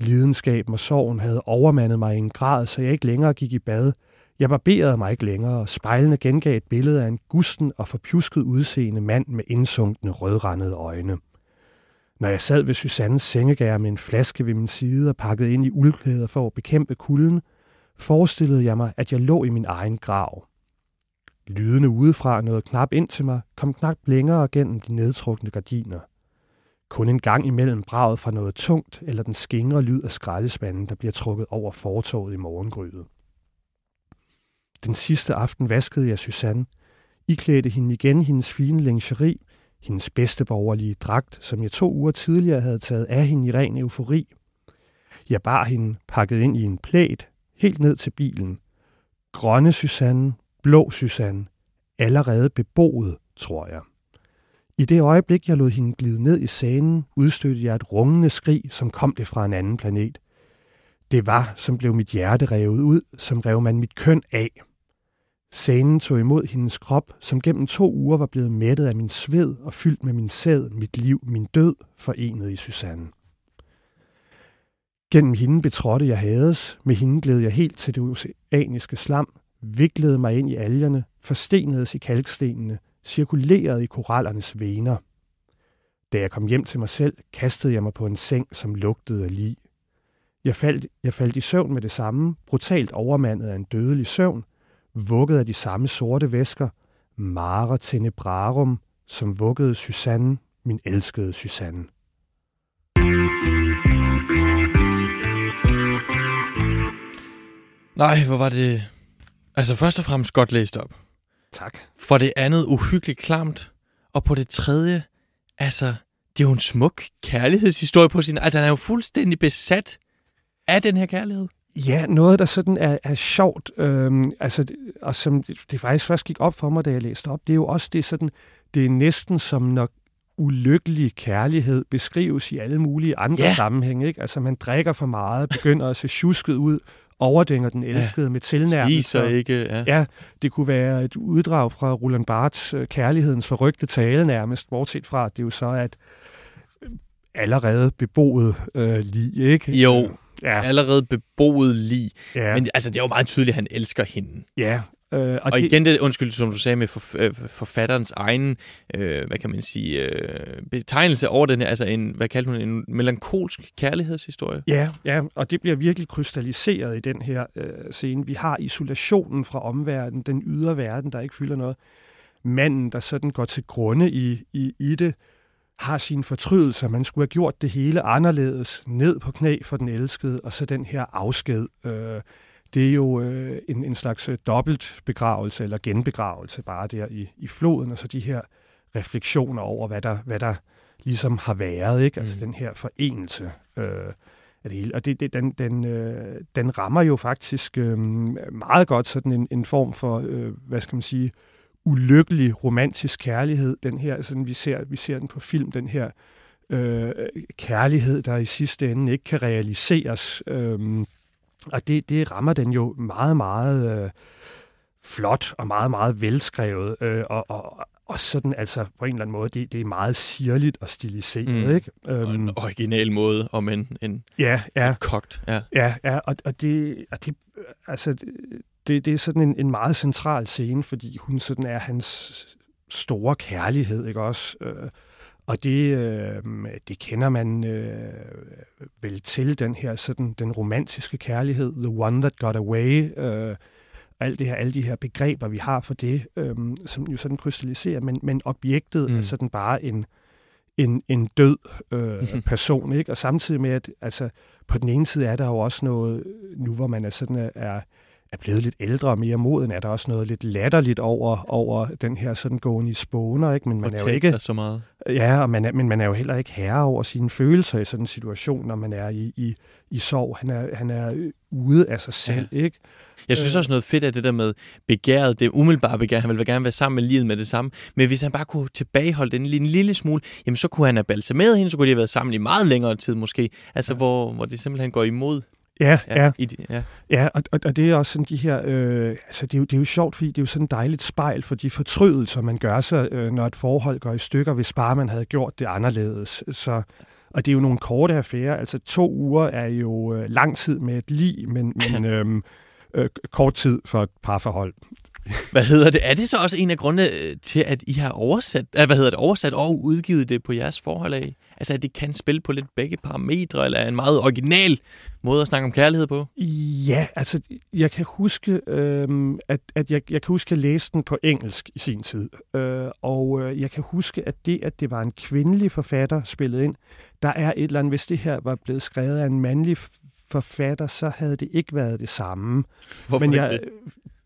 Lidenskaben og sorgen havde overmandet mig i en grad, så jeg ikke længere gik i bad. Jeg barberede mig ikke længere, og spejlene gengav et billede af en gusten og forpjusket udseende mand med indsunkne rødrandede øjne. Når jeg sad ved Susannes sengegær med en flaske ved min side og pakket ind i uldklæder for at bekæmpe kulden, forestillede jeg mig, at jeg lå i min egen grav. Lydene udefra nåede knap ind til mig, kom knap længere gennem de nedtrukne gardiner. Kun en gang imellem braget fra noget tungt eller den skingre lyd af skraldespanden, der bliver trukket over fortovet i morgengryet. Den sidste aften vaskede jeg Susanne. Iklædte hende igen hendes fine lingerie, hendes bedste borgerlige dragt, som jeg to uger tidligere havde taget af hende i ren eufori. Jeg bar hende pakket ind i en plæt, helt ned til bilen. Grønne Susanne, blå Susanne, allerede beboet, tror jeg. I det øjeblik, jeg lod hende glide ned i scenen, udstødte jeg et rungende skrig, som kom det fra en anden planet. Det var, som blev mit hjerte revet ud, som rev man mit køn af. Scenen tog imod hendes krop, som gennem to uger var blevet mættet af min sved og fyldt med min sæd, mit liv, min død, forenet i Susanne. Gennem hende betrådte jeg hades, med hende gled jeg helt til det oceaniske slam, viklede mig ind i algerne, forstenedes i kalkstenene, cirkulerede i korallernes vener. Da jeg kom hjem til mig selv, kastede jeg mig på en seng, som lugtede af lig. Jeg faldt, jeg faldt i søvn med det samme, brutalt overmandet af en dødelig søvn, vugget af de samme sorte væsker, mare tenebrarum, som vuggede Susanne, min elskede Susanne. Nej, hvor var det... Altså først og fremmest godt læst op. Tak. For det andet uhyggeligt klamt, og på det tredje, altså, det er jo en smuk kærlighedshistorie på sin... Altså han er jo fuldstændig besat af den her kærlighed. Ja, noget, der sådan er, er sjovt, øhm, altså, og som det, det faktisk først gik op for mig, da jeg læste op, det er jo også det sådan, det er næsten som når ulykkelig kærlighed beskrives i alle mulige andre yeah. sammenhænge, ikke? Altså man drikker for meget, begynder at se tjusket ud, overdænger den elskede ja, med tilnærmelser. Ikke, ja. ja, det kunne være et uddrag fra Roland Barthes Kærlighedens forrygte tale nærmest, bortset fra, at det jo så er et allerede beboet øh, lig, ikke? Jo, ja. allerede beboet lig. Ja. Men altså, det er jo meget tydeligt, at han elsker hende. Ja. Øh, og og det... igen, det, undskyld, som du sagde med forfatterens egen, øh, hvad kan man sige, øh, betegnelse over den her, altså en, hvad kaldte hun, en melankolsk kærlighedshistorie. Ja, ja, og det bliver virkelig krystalliseret i den her øh, scene. Vi har isolationen fra omverdenen, den ydre verden, der ikke fylder noget. Manden, der sådan går til grunde i, i, i det, har sine fortrydelser. Man skulle have gjort det hele anderledes, ned på knæ for den elskede, og så den her afsked. Øh, Det er jo øh, en, en slags dobbelt begravelse eller genbegravelse bare der i, i floden, og så de her refleksioner over, hvad der, hvad der ligesom har været, ikke? Altså mm. den her forenelse øh, af det hele. Og det, det, den, den, øh, den rammer jo faktisk øh, meget godt sådan en, en form for, øh, hvad skal man sige, ulykkelig romantisk kærlighed. Den her, sådan, vi, ser, vi ser den på film, den her øh, kærlighed, der i sidste ende ikke kan realiseres. Øh, Og det, det rammer den jo meget, meget øh, flot og meget, meget velskrevet. Øh, og, og, og sådan altså på en eller anden måde, det, det er meget sirligt og stiliseret. Mm. Ikke? Um, og en original måde, om en, en ja, ja. kogt. Ja, ja, ja og, og, det, og det, altså, det, det er sådan en, en meget central scene, fordi hun sådan er hans store kærlighed, ikke også? Øh, Og det, øh, det kender man øh, vel til, den her sådan, den romantiske kærlighed, the one that got away, øh, alt det her, alle de her begreber, vi har for det, øh, som jo sådan krystalliserer, men, men objektet mm. er sådan bare en, en, en død øh, person, ikke? Og samtidig med, at altså, på den ene side er der jo også noget, nu hvor man er sådan er... er blevet lidt ældre og mere moden, er der også noget lidt latterligt over, over den her sådan gående i spåner, ikke? Men man er jo ikke så meget. Ja, og man er, men man er jo heller ikke herre over sine følelser i sådan en situation, når man er i, i, i sorg. Han er, han er ude af sig selv, ja. ikke? Jeg synes også noget fedt af det der med begæret, det umiddelbare begær. Han ville gerne være sammen med livet med det samme. Men hvis han bare kunne tilbageholde den en lille smule, jamen så kunne han have balsameret hende, så kunne de have været sammen i meget længere tid måske. Altså, ja. hvor, hvor det simpelthen går imod. Ja, ja, ja. ja og, og det er også sådan de her, øh, altså det er, jo, det er jo sjovt, fordi det er jo sådan et dejligt spejl for de fortrydelser, man gør sig, øh, når et forhold går i stykker, hvis bare man havde gjort det anderledes. Så, og det er jo nogle korte affære, altså to uger er jo øh, lang tid med et lig, men, men øh, øh, kort tid for et parforhold. Hvad hedder det? Er det så også en af grundene til, at I har oversat, hvad hedder det, oversat og udgivet det på jeres forhold af? Altså, at det kan spille på lidt begge parametre, eller en meget original måde at snakke om kærlighed på? Ja, altså, jeg kan huske, øh, at, at jeg, jeg kan huske, at jeg læste den på engelsk i sin tid. Øh, og jeg kan huske, at det, at det var en kvindelig forfatter spillet ind, der er et eller andet, hvis det her var blevet skrevet af en mandlig forfatter, så havde det ikke været det samme. Hvorfor Men jeg, ikke?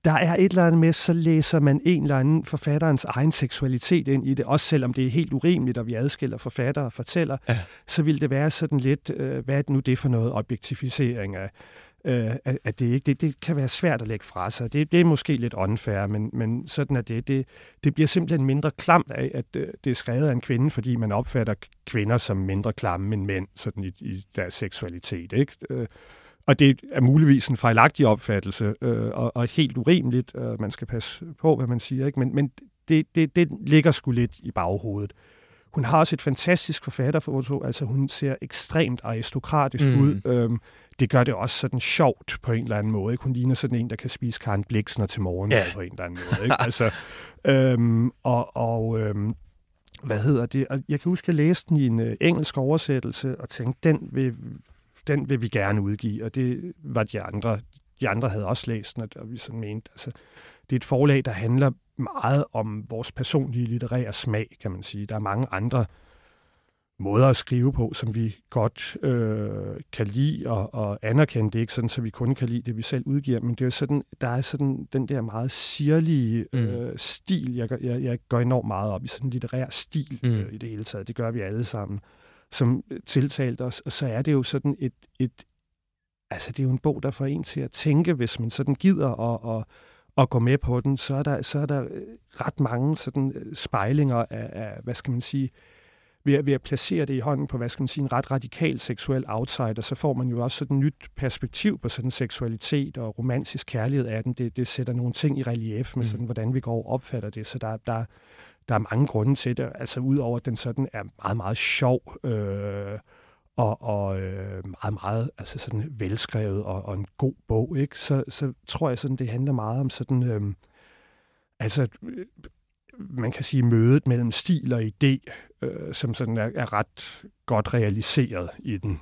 Der er et eller andet med, så læser man en eller anden forfatterens egen seksualitet ind i det, også selvom det er helt urimeligt, og vi adskiller forfatter og fortæller, ja. så vil det være sådan lidt, øh, hvad er det nu det for noget objektificering af øh, at det ikke det, det kan være svært at lægge fra sig. Det, det er måske lidt unfair, men, men sådan er det. det. Det bliver simpelthen mindre klamt af, at øh, det er skrevet af en kvinde, fordi man opfatter kvinder som mindre klamme end mænd sådan i, i deres seksualitet, ikke? Øh, og det er muligvis en fejlagtig opfattelse, øh, og, og helt urimeligt. Øh, man skal passe på, hvad man siger, ikke? Men, men det, det, det ligger sgu lidt i baghovedet. Hun har også et fantastisk forfatterfoto, altså hun ser ekstremt aristokratisk mm. ud. Øhm, det gør det også sådan sjovt på en eller anden måde. Ikke? Hun ligner sådan en, der kan spise Karen Blixner til morgenmad yeah. på en eller anden måde. Ikke? Altså, øhm, og og øhm, hvad hedder det? Og jeg kan huske, at jeg læste den i en øh, engelsk oversættelse og tænkte, den vil, den vil vi gerne udgive. Og det var de andre. De andre havde også læst den, og vi sådan mente, altså, det er et forlag, der handler meget om vores personlige litterære smag, kan man sige. Der er mange andre måder at skrive på, som vi godt øh, kan lide og, og anerkende. Det er ikke sådan, så vi kun kan lide det, vi selv udgiver, men det er jo sådan, der er sådan den der meget sirlige øh, mm. stil. Jeg, jeg, jeg går enormt meget op i sådan en litterær stil mm. øh, i det hele taget. Det gør vi alle sammen, som tiltalt os. Og så er det jo sådan et, et altså det er jo en bog, der får en til at tænke, hvis man sådan gider og, og og gå med på den, så er der, så er der ret mange sådan spejlinger af, af, hvad skal man sige, ved at, ved at placere det i hånden på, hvad skal man sige, en ret radikal seksuel outsider, så får man jo også sådan et nyt perspektiv på sådan seksualitet og romantisk kærlighed af den. Det, det sætter nogle ting i relief med sådan, hvordan vi går og opfatter det, så der, der, der er mange grunde til det, altså udover at den sådan er meget, meget sjov, øh, og, og øh, meget, meget altså sådan velskrevet og, og en god bog, ikke? Så, så tror jeg, sådan det handler meget om sådan, øh, altså, øh, man kan sige, mødet mellem stil og idé, øh, som sådan er, er ret godt realiseret i den.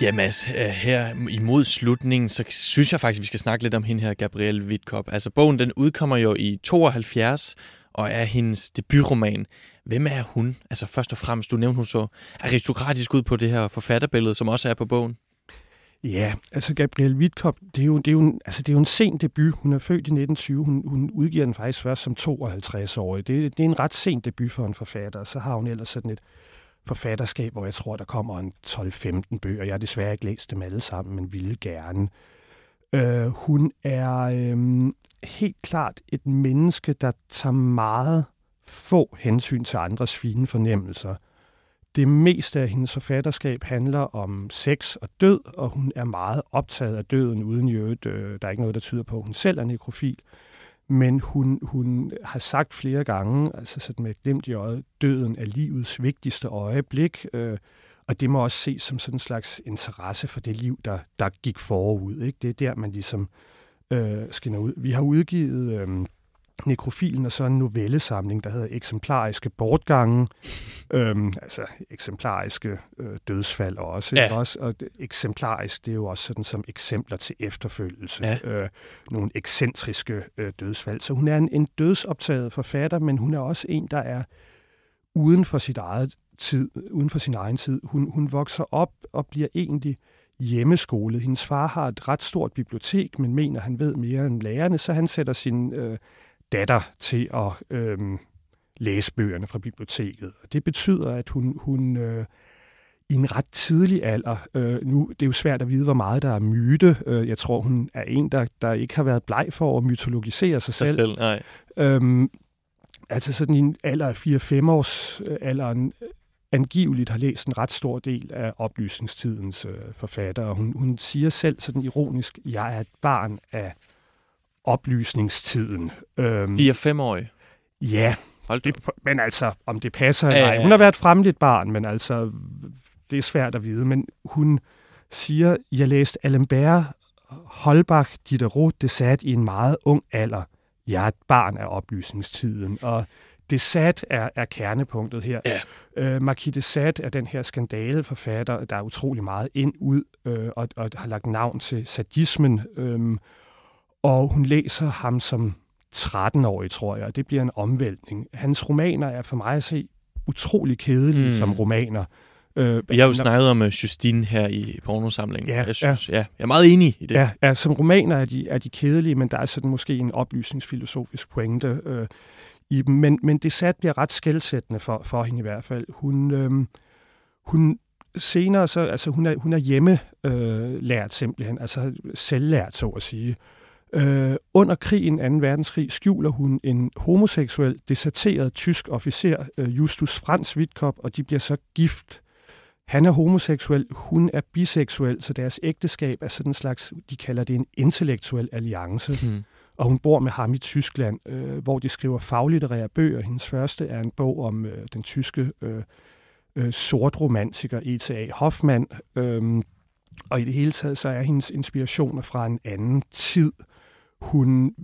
Ja, Mads, her imod slutningen, så synes jeg faktisk, vi skal snakke lidt om hende her, Gabrielle Wittkop. Altså, bogen den udkommer jo i tooghalvfjerds og er hendes debutroman. Hvem er hun? Altså, først og fremmest, du nævnte, hun så aristokratisk ud på det her forfatterbillede, som også er på bogen. Ja, altså Gabrielle Wittkop, det er jo, det er jo, en, altså, det er jo en sen debut. Hun er født i nitten tyve. Hun, hun udgiver den faktisk først som tooghalvtreds-årig. Det, det er en ret sen debut for en forfatter, og så har hun ellers sådan et forfatterskab, hvor jeg tror, der kommer en tolv femten bøger. Jeg har desværre ikke læst dem alle sammen, men ville gerne. Øh, hun er øh, helt klart et menneske, der tager meget få hensyn til andres fine fornemmelser. Det meste af hendes forfatterskab handler om sex og død, og hun er meget optaget af døden, uden i øvrigt, øh, der er ikke noget, der tyder på, at hun selv er nekrofil. Men hun, hun har sagt flere gange, altså sådan med et glimt i øjet, døden er livets vigtigste øjeblik, øh, og det må også ses som sådan en slags interesse for det liv, der, der gik forud. Ikke? Det er der, man ligesom øh, skinner ud. Vi har udgivet øh, Nekrofilen og så en novellesamling, der hedder eksemplariske bortgange, øh, altså eksemplariske øh, dødsfald også. Ja. også og det, eksemplarisk, det er jo også sådan som eksempler til efterfølgelse. Ja. Øh, nogle ekscentriske øh, dødsfald. Så hun er en, en dødsoptaget forfatter, men hun er også en, der er uden for sit eget tid, uden for sin egen tid. Hun, hun vokser op og bliver egentlig hjemmeskolet. Hendes far har et ret stort bibliotek, men mener, han ved mere end lærerne, så han sætter sin øh, datter til at øh, læse bøgerne fra biblioteket. Og det betyder, at hun, hun øh, i en ret tidlig alder, øh, nu det er jo svært at vide, hvor meget der er myte. Øh, jeg tror, hun er en, der, der ikke har været bleg for at mytologisere sig selv. selv nej. Øhm, altså sådan i en alder af fire fem års øh, alderen, angiveligt har læst en ret stor del af oplysningstidens øh, forfattere. Hun, hun siger selv sådan ironisk, jeg er et barn af oplysningstiden. Øhm, fire-fem-årig? Ja, det, men altså, om det passer eller ej. Hun har været fremligt barn, men altså, det er svært at vide. Men hun siger, jeg læste Alembert, Holbach, Diderot, det sat i en meget ung alder. Jeg er et barn af oplysningstiden, og de Sade er, er kernepunktet her. Ja. Øh, Marquis de Sade er den her skandaleforfatter, der er utrolig meget ind ud øh, og, og har lagt navn til sadismen. Øh, og hun læser ham som tretten-årig, tror jeg, og det bliver en omvæltning. Hans romaner er for mig at se utrolig kedelige mm. som romaner. Øh, jeg har jo snakket om Justine her i pornosamlingen. Ja, jeg synes, ja. Ja, jeg er meget enig i det. Ja, ja, som romaner er de, er de kedelige, men der er sådan måske en oplysningsfilosofisk pointe øh, i dem. Men, men det sat bliver ret skelsættende for, for hende i hvert fald. Hun, øh, hun senere så, altså hun er, hun er hjemmelært øh, simpelthen, altså selvlært så at sige. Øh, under krigen, anden verdenskrig, skjuler hun en homoseksuel, deserteret tysk officer, øh, Justus Franz Wittkop, og de bliver så gift. Han er homoseksuel, hun er biseksuel, så deres ægteskab er sådan en slags, de kalder det en intellektuel alliance. Mm. Og hun bor med ham i Tyskland, øh, hvor de skriver faglitterære bøger. Hendes første er en bog om øh, den tyske øh, øh, sortromantiker E T A Hoffmann, øh, og i det hele taget så er hendes inspirationer fra en anden tid. Hun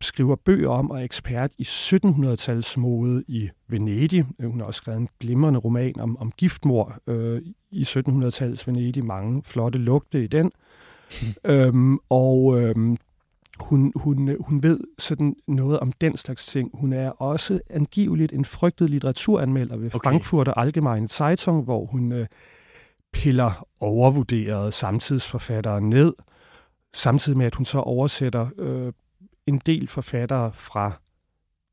skriver bøger om og er ekspert i sytten hundrede-tals mode i Venedig. Hun har også skrevet en glimrende roman om, om giftmord øh, i sytten hundrede-tals Venedig. Mange flotte lugte i den. Mm. Øhm, og øhm, hun, hun, hun ved sådan noget om den slags ting. Hun er også angiveligt en frygtet litteraturanmelder ved okay. Frankfurter Allgemeine Zeitung, hvor hun øh, piller overvurderede samtidsforfattere ned, samtidig med, at hun så oversætter øh, en del forfattere fra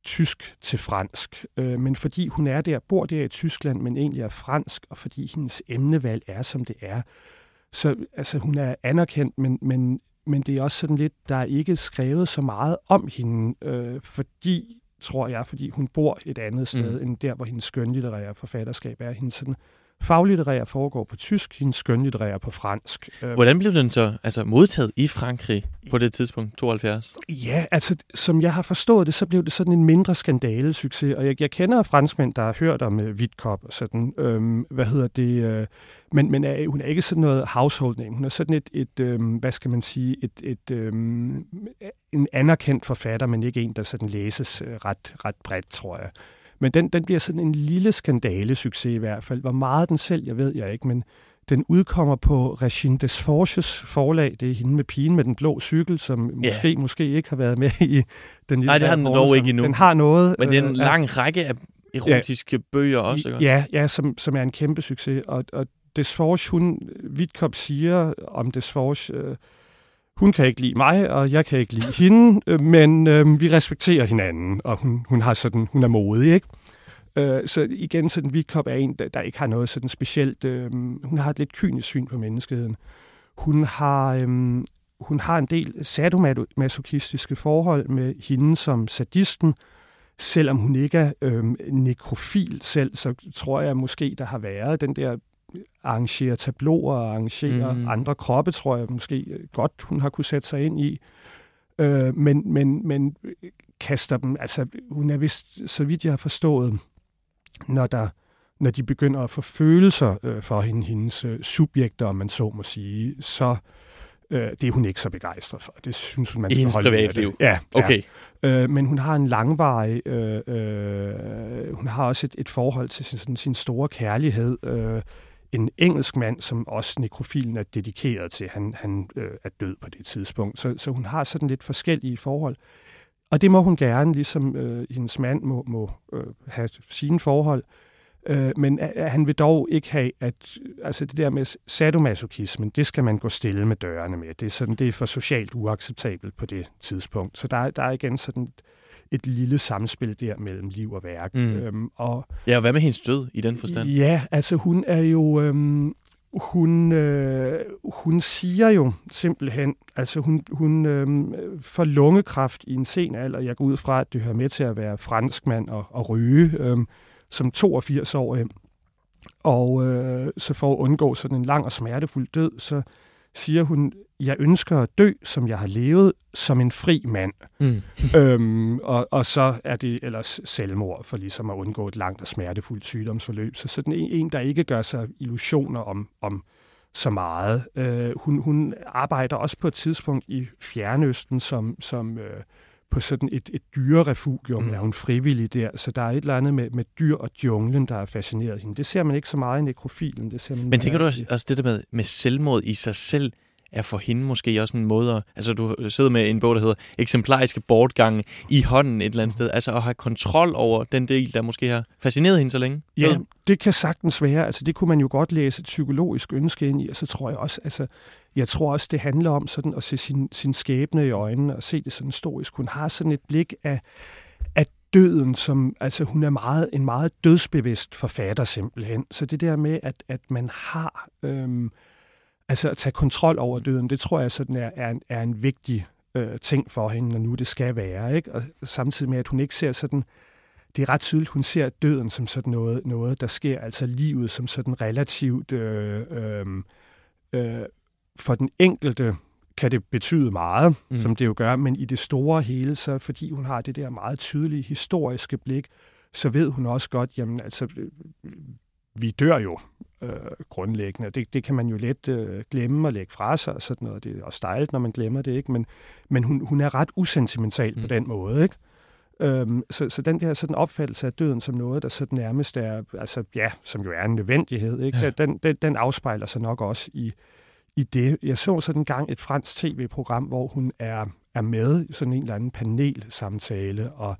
tysk til fransk. Øh, men fordi hun er der, bor der i Tyskland, men egentlig er fransk, og fordi hendes emnevalg er, som det er. Så altså, hun er anerkendt, men, men, men det er også sådan lidt, der er ikke skrevet så meget om hende, øh, fordi, tror jeg, fordi hun bor et andet sted, mm. end der, hvor hendes skønlitterære forfatterskab er. Hendes sådan faglitterære foregår på tysk, hendes skønlitterære på fransk. Hvordan blev den så altså, modtaget i Frankrig på det tidspunkt, tooghalvfjerds? Ja, altså som jeg har forstået det, så blev det sådan en mindre skandalesucces, og jeg, jeg kender franskmænd, der har hørt om uh, Wittkop og sådan, øhm, hvad hedder det, øh, men, men er, hun er ikke sådan noget household name, hun er sådan et, et øhm, hvad skal man sige, et, et øhm, en anerkendt forfatter, men ikke en, der sådan læses øh, ret, ret bredt, tror jeg. Men den, den bliver sådan en lille skandalesucces i hvert fald. Hvor meget den sælger, ved jeg ikke, men den udkommer på Régine Deforges forlag. Det er hende med pigen med den blå cykel, som yeah. måske, måske ikke har været med i den lille... Nej, det har den dog som, ikke endnu. Den har noget... Men det er en øh, lang af, række af erotiske ja, bøger også, ikke? Ja, ja som, som er en kæmpe succes. Og, og Desforges, hun... Wittkop siger om Desforges... Øh, hun kan ikke lide mig, og jeg kan ikke lide hende, men øh, vi respekterer hinanden, og hun, hun, har sådan, hun er modig, ikke? Øh, så igen, sådan Wittkop er en, der, der ikke har noget sådan specielt... Øh, hun har et lidt kynisk syn på menneskeheden. Hun har, øh, hun har en del sadomasochistiske forhold med hende som sadisten. Selvom hun ikke er øh, nekrofil selv, så tror jeg måske, der har været den der... arrangere tabloer og arrangere mm. andre kroppe, tror jeg måske godt, hun har kunne sætte sig ind i. Øh, men, men, men kaster dem, altså hun er vist, så vidt jeg har forstået, når, der, når de begynder at få følelser øh, for hende, hendes øh, subjekter, om man så må sige, så øh, det er hun ikke så begejstret for. Det synes hun, man skal holde med det. Ja, okay. Ja. Øh, men hun har en langvarig, øh, øh, hun har også et, et forhold til sin, sådan, sin store kærlighed, øh, en engelsk mand, som også nekrofilen er dedikeret til. Han, han øh, er død på det tidspunkt. Så, så hun har sådan lidt forskellige forhold. Og det må hun gerne, ligesom øh, hendes mand må, må øh, have sine forhold. Øh, men øh, han vil dog ikke have, at altså det der med sadomasochismen, det skal man gå stille med dørene med. Det er, sådan, det er for socialt uacceptabelt på det tidspunkt. Så der, der er igen sådan... et lille samspil der mellem liv og værk. Mm. Øhm, og, ja, og hvad med hendes død i den forstand? Ja, altså hun er jo... Øhm, hun, øh, hun siger jo simpelthen... Altså hun, hun øhm, får lungekræft i en sen alder. Jeg går ud fra, at det hører med til at være franskmand og, og ryge øhm, som toogfirs-årig. Og øh, så for at undgå sådan en lang og smertefuld død, så siger hun... Jeg ønsker at dø, som jeg har levet, som en fri mand. Mm. øhm, og, og så er det ellers selvmord, for ligesom at undgå et langt og smertefuldt sygdomsforløb. Så sådan en, en der ikke gør sig illusioner om, om så meget. Øh, hun, hun arbejder også på et tidspunkt i Fjernøsten, som, som øh, på sådan et, et dyrerefugium mm. er hun frivillig der. Så der er et eller andet med, med dyr og junglen, der er fascineret hende. Det ser man ikke så meget i nekrofilen. Det ser man Men tænker du også, også det der med, med selvmord i sig selv, er for hende måske også en måde at, altså du sidder med en bog, der hedder Eksemplariske bortgange i hånden et eller andet sted, altså at have kontrol over den del, der måske har fascineret hende så længe? Ja, det kan sagtens være. Altså det kunne man jo godt læse et psykologisk ønske ind i, og så tror jeg også, altså jeg tror også, det handler om sådan at se sin, sin skæbne i øjnene og se det sådan historisk. Hun har sådan et blik af, af døden, som, altså hun er meget, en meget dødsbevidst forfatter simpelthen. Så det der med, at, at man har... Øhm, Altså at tage kontrol over døden, det tror jeg sådan er, er, en, er en vigtig øh, ting for hende, når nu det skal være. Ikke? Og samtidig med, at hun ikke ser sådan, det er ret tydeligt, hun ser døden som sådan noget, noget der sker, altså livet som sådan relativt, øh, øh, øh, for den enkelte kan det betyde meget, mm. som det jo gør, men i det store hele, så fordi hun har det der meget tydelige historiske blik, så ved hun også godt, jamen altså, vi dør jo. Øh, grundlæggende. Det, det kan man jo let øh, glemme og lægge fra sig og sådan noget. Det er også dejligt, når man glemmer det, ikke? Men, men hun, hun er ret usentimental mm. på den måde, ikke? Øhm, så, så den der sådan opfattelse af døden som noget, der sådan nærmest er, altså ja, som jo er en nødvendighed, ikke? Ja. Den, den, den afspejler sig nok også i, i det. Jeg så sådan en gang et fransk tv-program, hvor hun er, er med i sådan en eller anden panelsamtale, og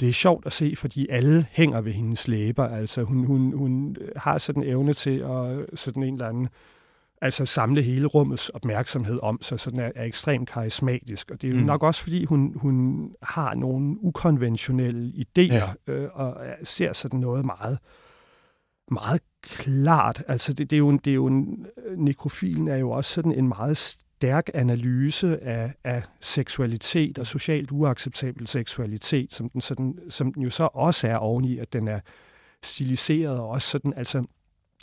det er sjovt at se, fordi alle hænger ved hendes læber. Altså hun, hun, hun har sådan evne til at sådan en eller anden, altså samle hele rummets opmærksomhed om sig, så den er, er ekstremt karismatisk. Og det er jo mm. nok også, fordi hun, hun har nogle ukonventionelle idéer, ja. øh, og ser sådan noget meget, meget klart. Altså det, det er jo, en, det er jo en, nekrofilen er jo også sådan en meget stærk analyse af, af seksualitet og socialt uacceptabel seksualitet, som den, sådan, som den jo så også er oveni, at den er stiliseret og også sådan, altså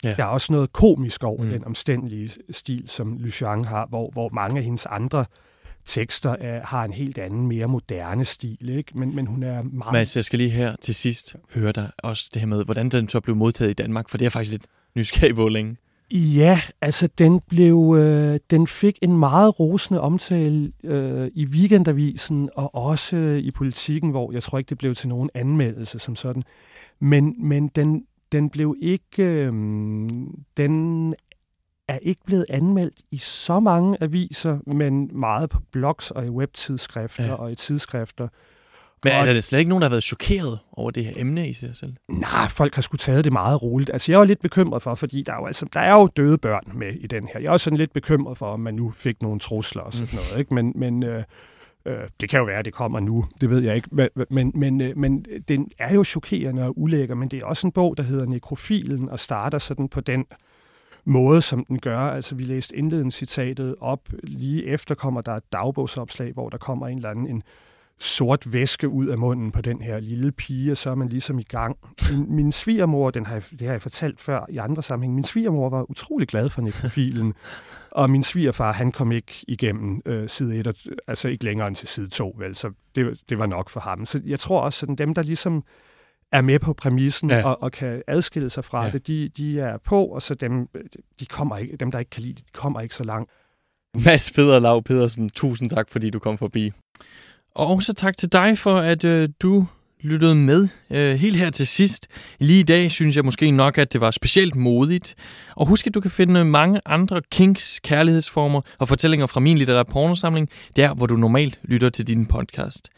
ja. Der er også noget komisk over mm. den omstændelige stil, som Lucien har, hvor, hvor mange af hendes andre tekster er, har en helt anden, mere moderne stil, ikke? Men, men hun er meget... Mads, jeg skal lige her til sidst høre dig også det her med, hvordan den så blev modtaget i Danmark, for det er faktisk lidt nysgerrig på længe. Ja, altså den blev, øh, den fik en meget rosende omtale øh, i Weekendavisen og også i Politiken, hvor jeg tror ikke, det blev til nogen anmeldelse som sådan. Men, men den, den blev ikke, øh, den er ikke blevet anmeldt i så mange aviser, men meget på blogs og i webtidsskrifter ja. Og i tidsskrifter. Men er der slet ikke nogen, der har været chokeret over det her emne i sig selv? Nej, folk har sgu taget det meget roligt. Altså, jeg var lidt bekymret for, fordi der er jo, altså, der er jo døde børn med i den her. Jeg er også sådan lidt bekymret for, om man nu fik nogle trusler og sådan mm. noget, ikke? Men, men øh, øh, det kan jo være, at det kommer nu. Det ved jeg ikke. Men, men, men, øh, men den er jo chokerende og ulækker, men det er også en bog, der hedder Nekrofilen, og starter sådan på den måde, som den gør. Altså, vi læste indledningscitatet op. Lige efter kommer der et dagbogsopslag, hvor der kommer en eller anden... En, sort væske ud af munden på den her lille pige, og så er man ligesom i gang. Min, min svigermor, den har jeg, det har jeg fortalt før i andre sammenhæng, min svigermor var utrolig glad for nekrofilen, og min svigerfar, han kom ikke igennem øh, side et, og, altså ikke længere end til side to, vel, så det, det var nok for ham. Så jeg tror også, sådan dem, der ligesom er med på præmissen ja. og, og kan adskille sig fra ja. det, de, de er på, og så dem, de kommer ikke, dem, der ikke kan lide det, de kommer ikke så langt. Mads Peder Lau Pedersen, tusind tak, fordi du kom forbi. Og så tak til dig for, at øh, du lyttede med øh, helt her til sidst. Lige i dag synes jeg måske nok, at det var specielt modigt. Og husk, at du kan finde mange andre kinks, kærlighedsformer og fortællinger fra min litterære pornosamling, der hvor du normalt lytter til din podcast.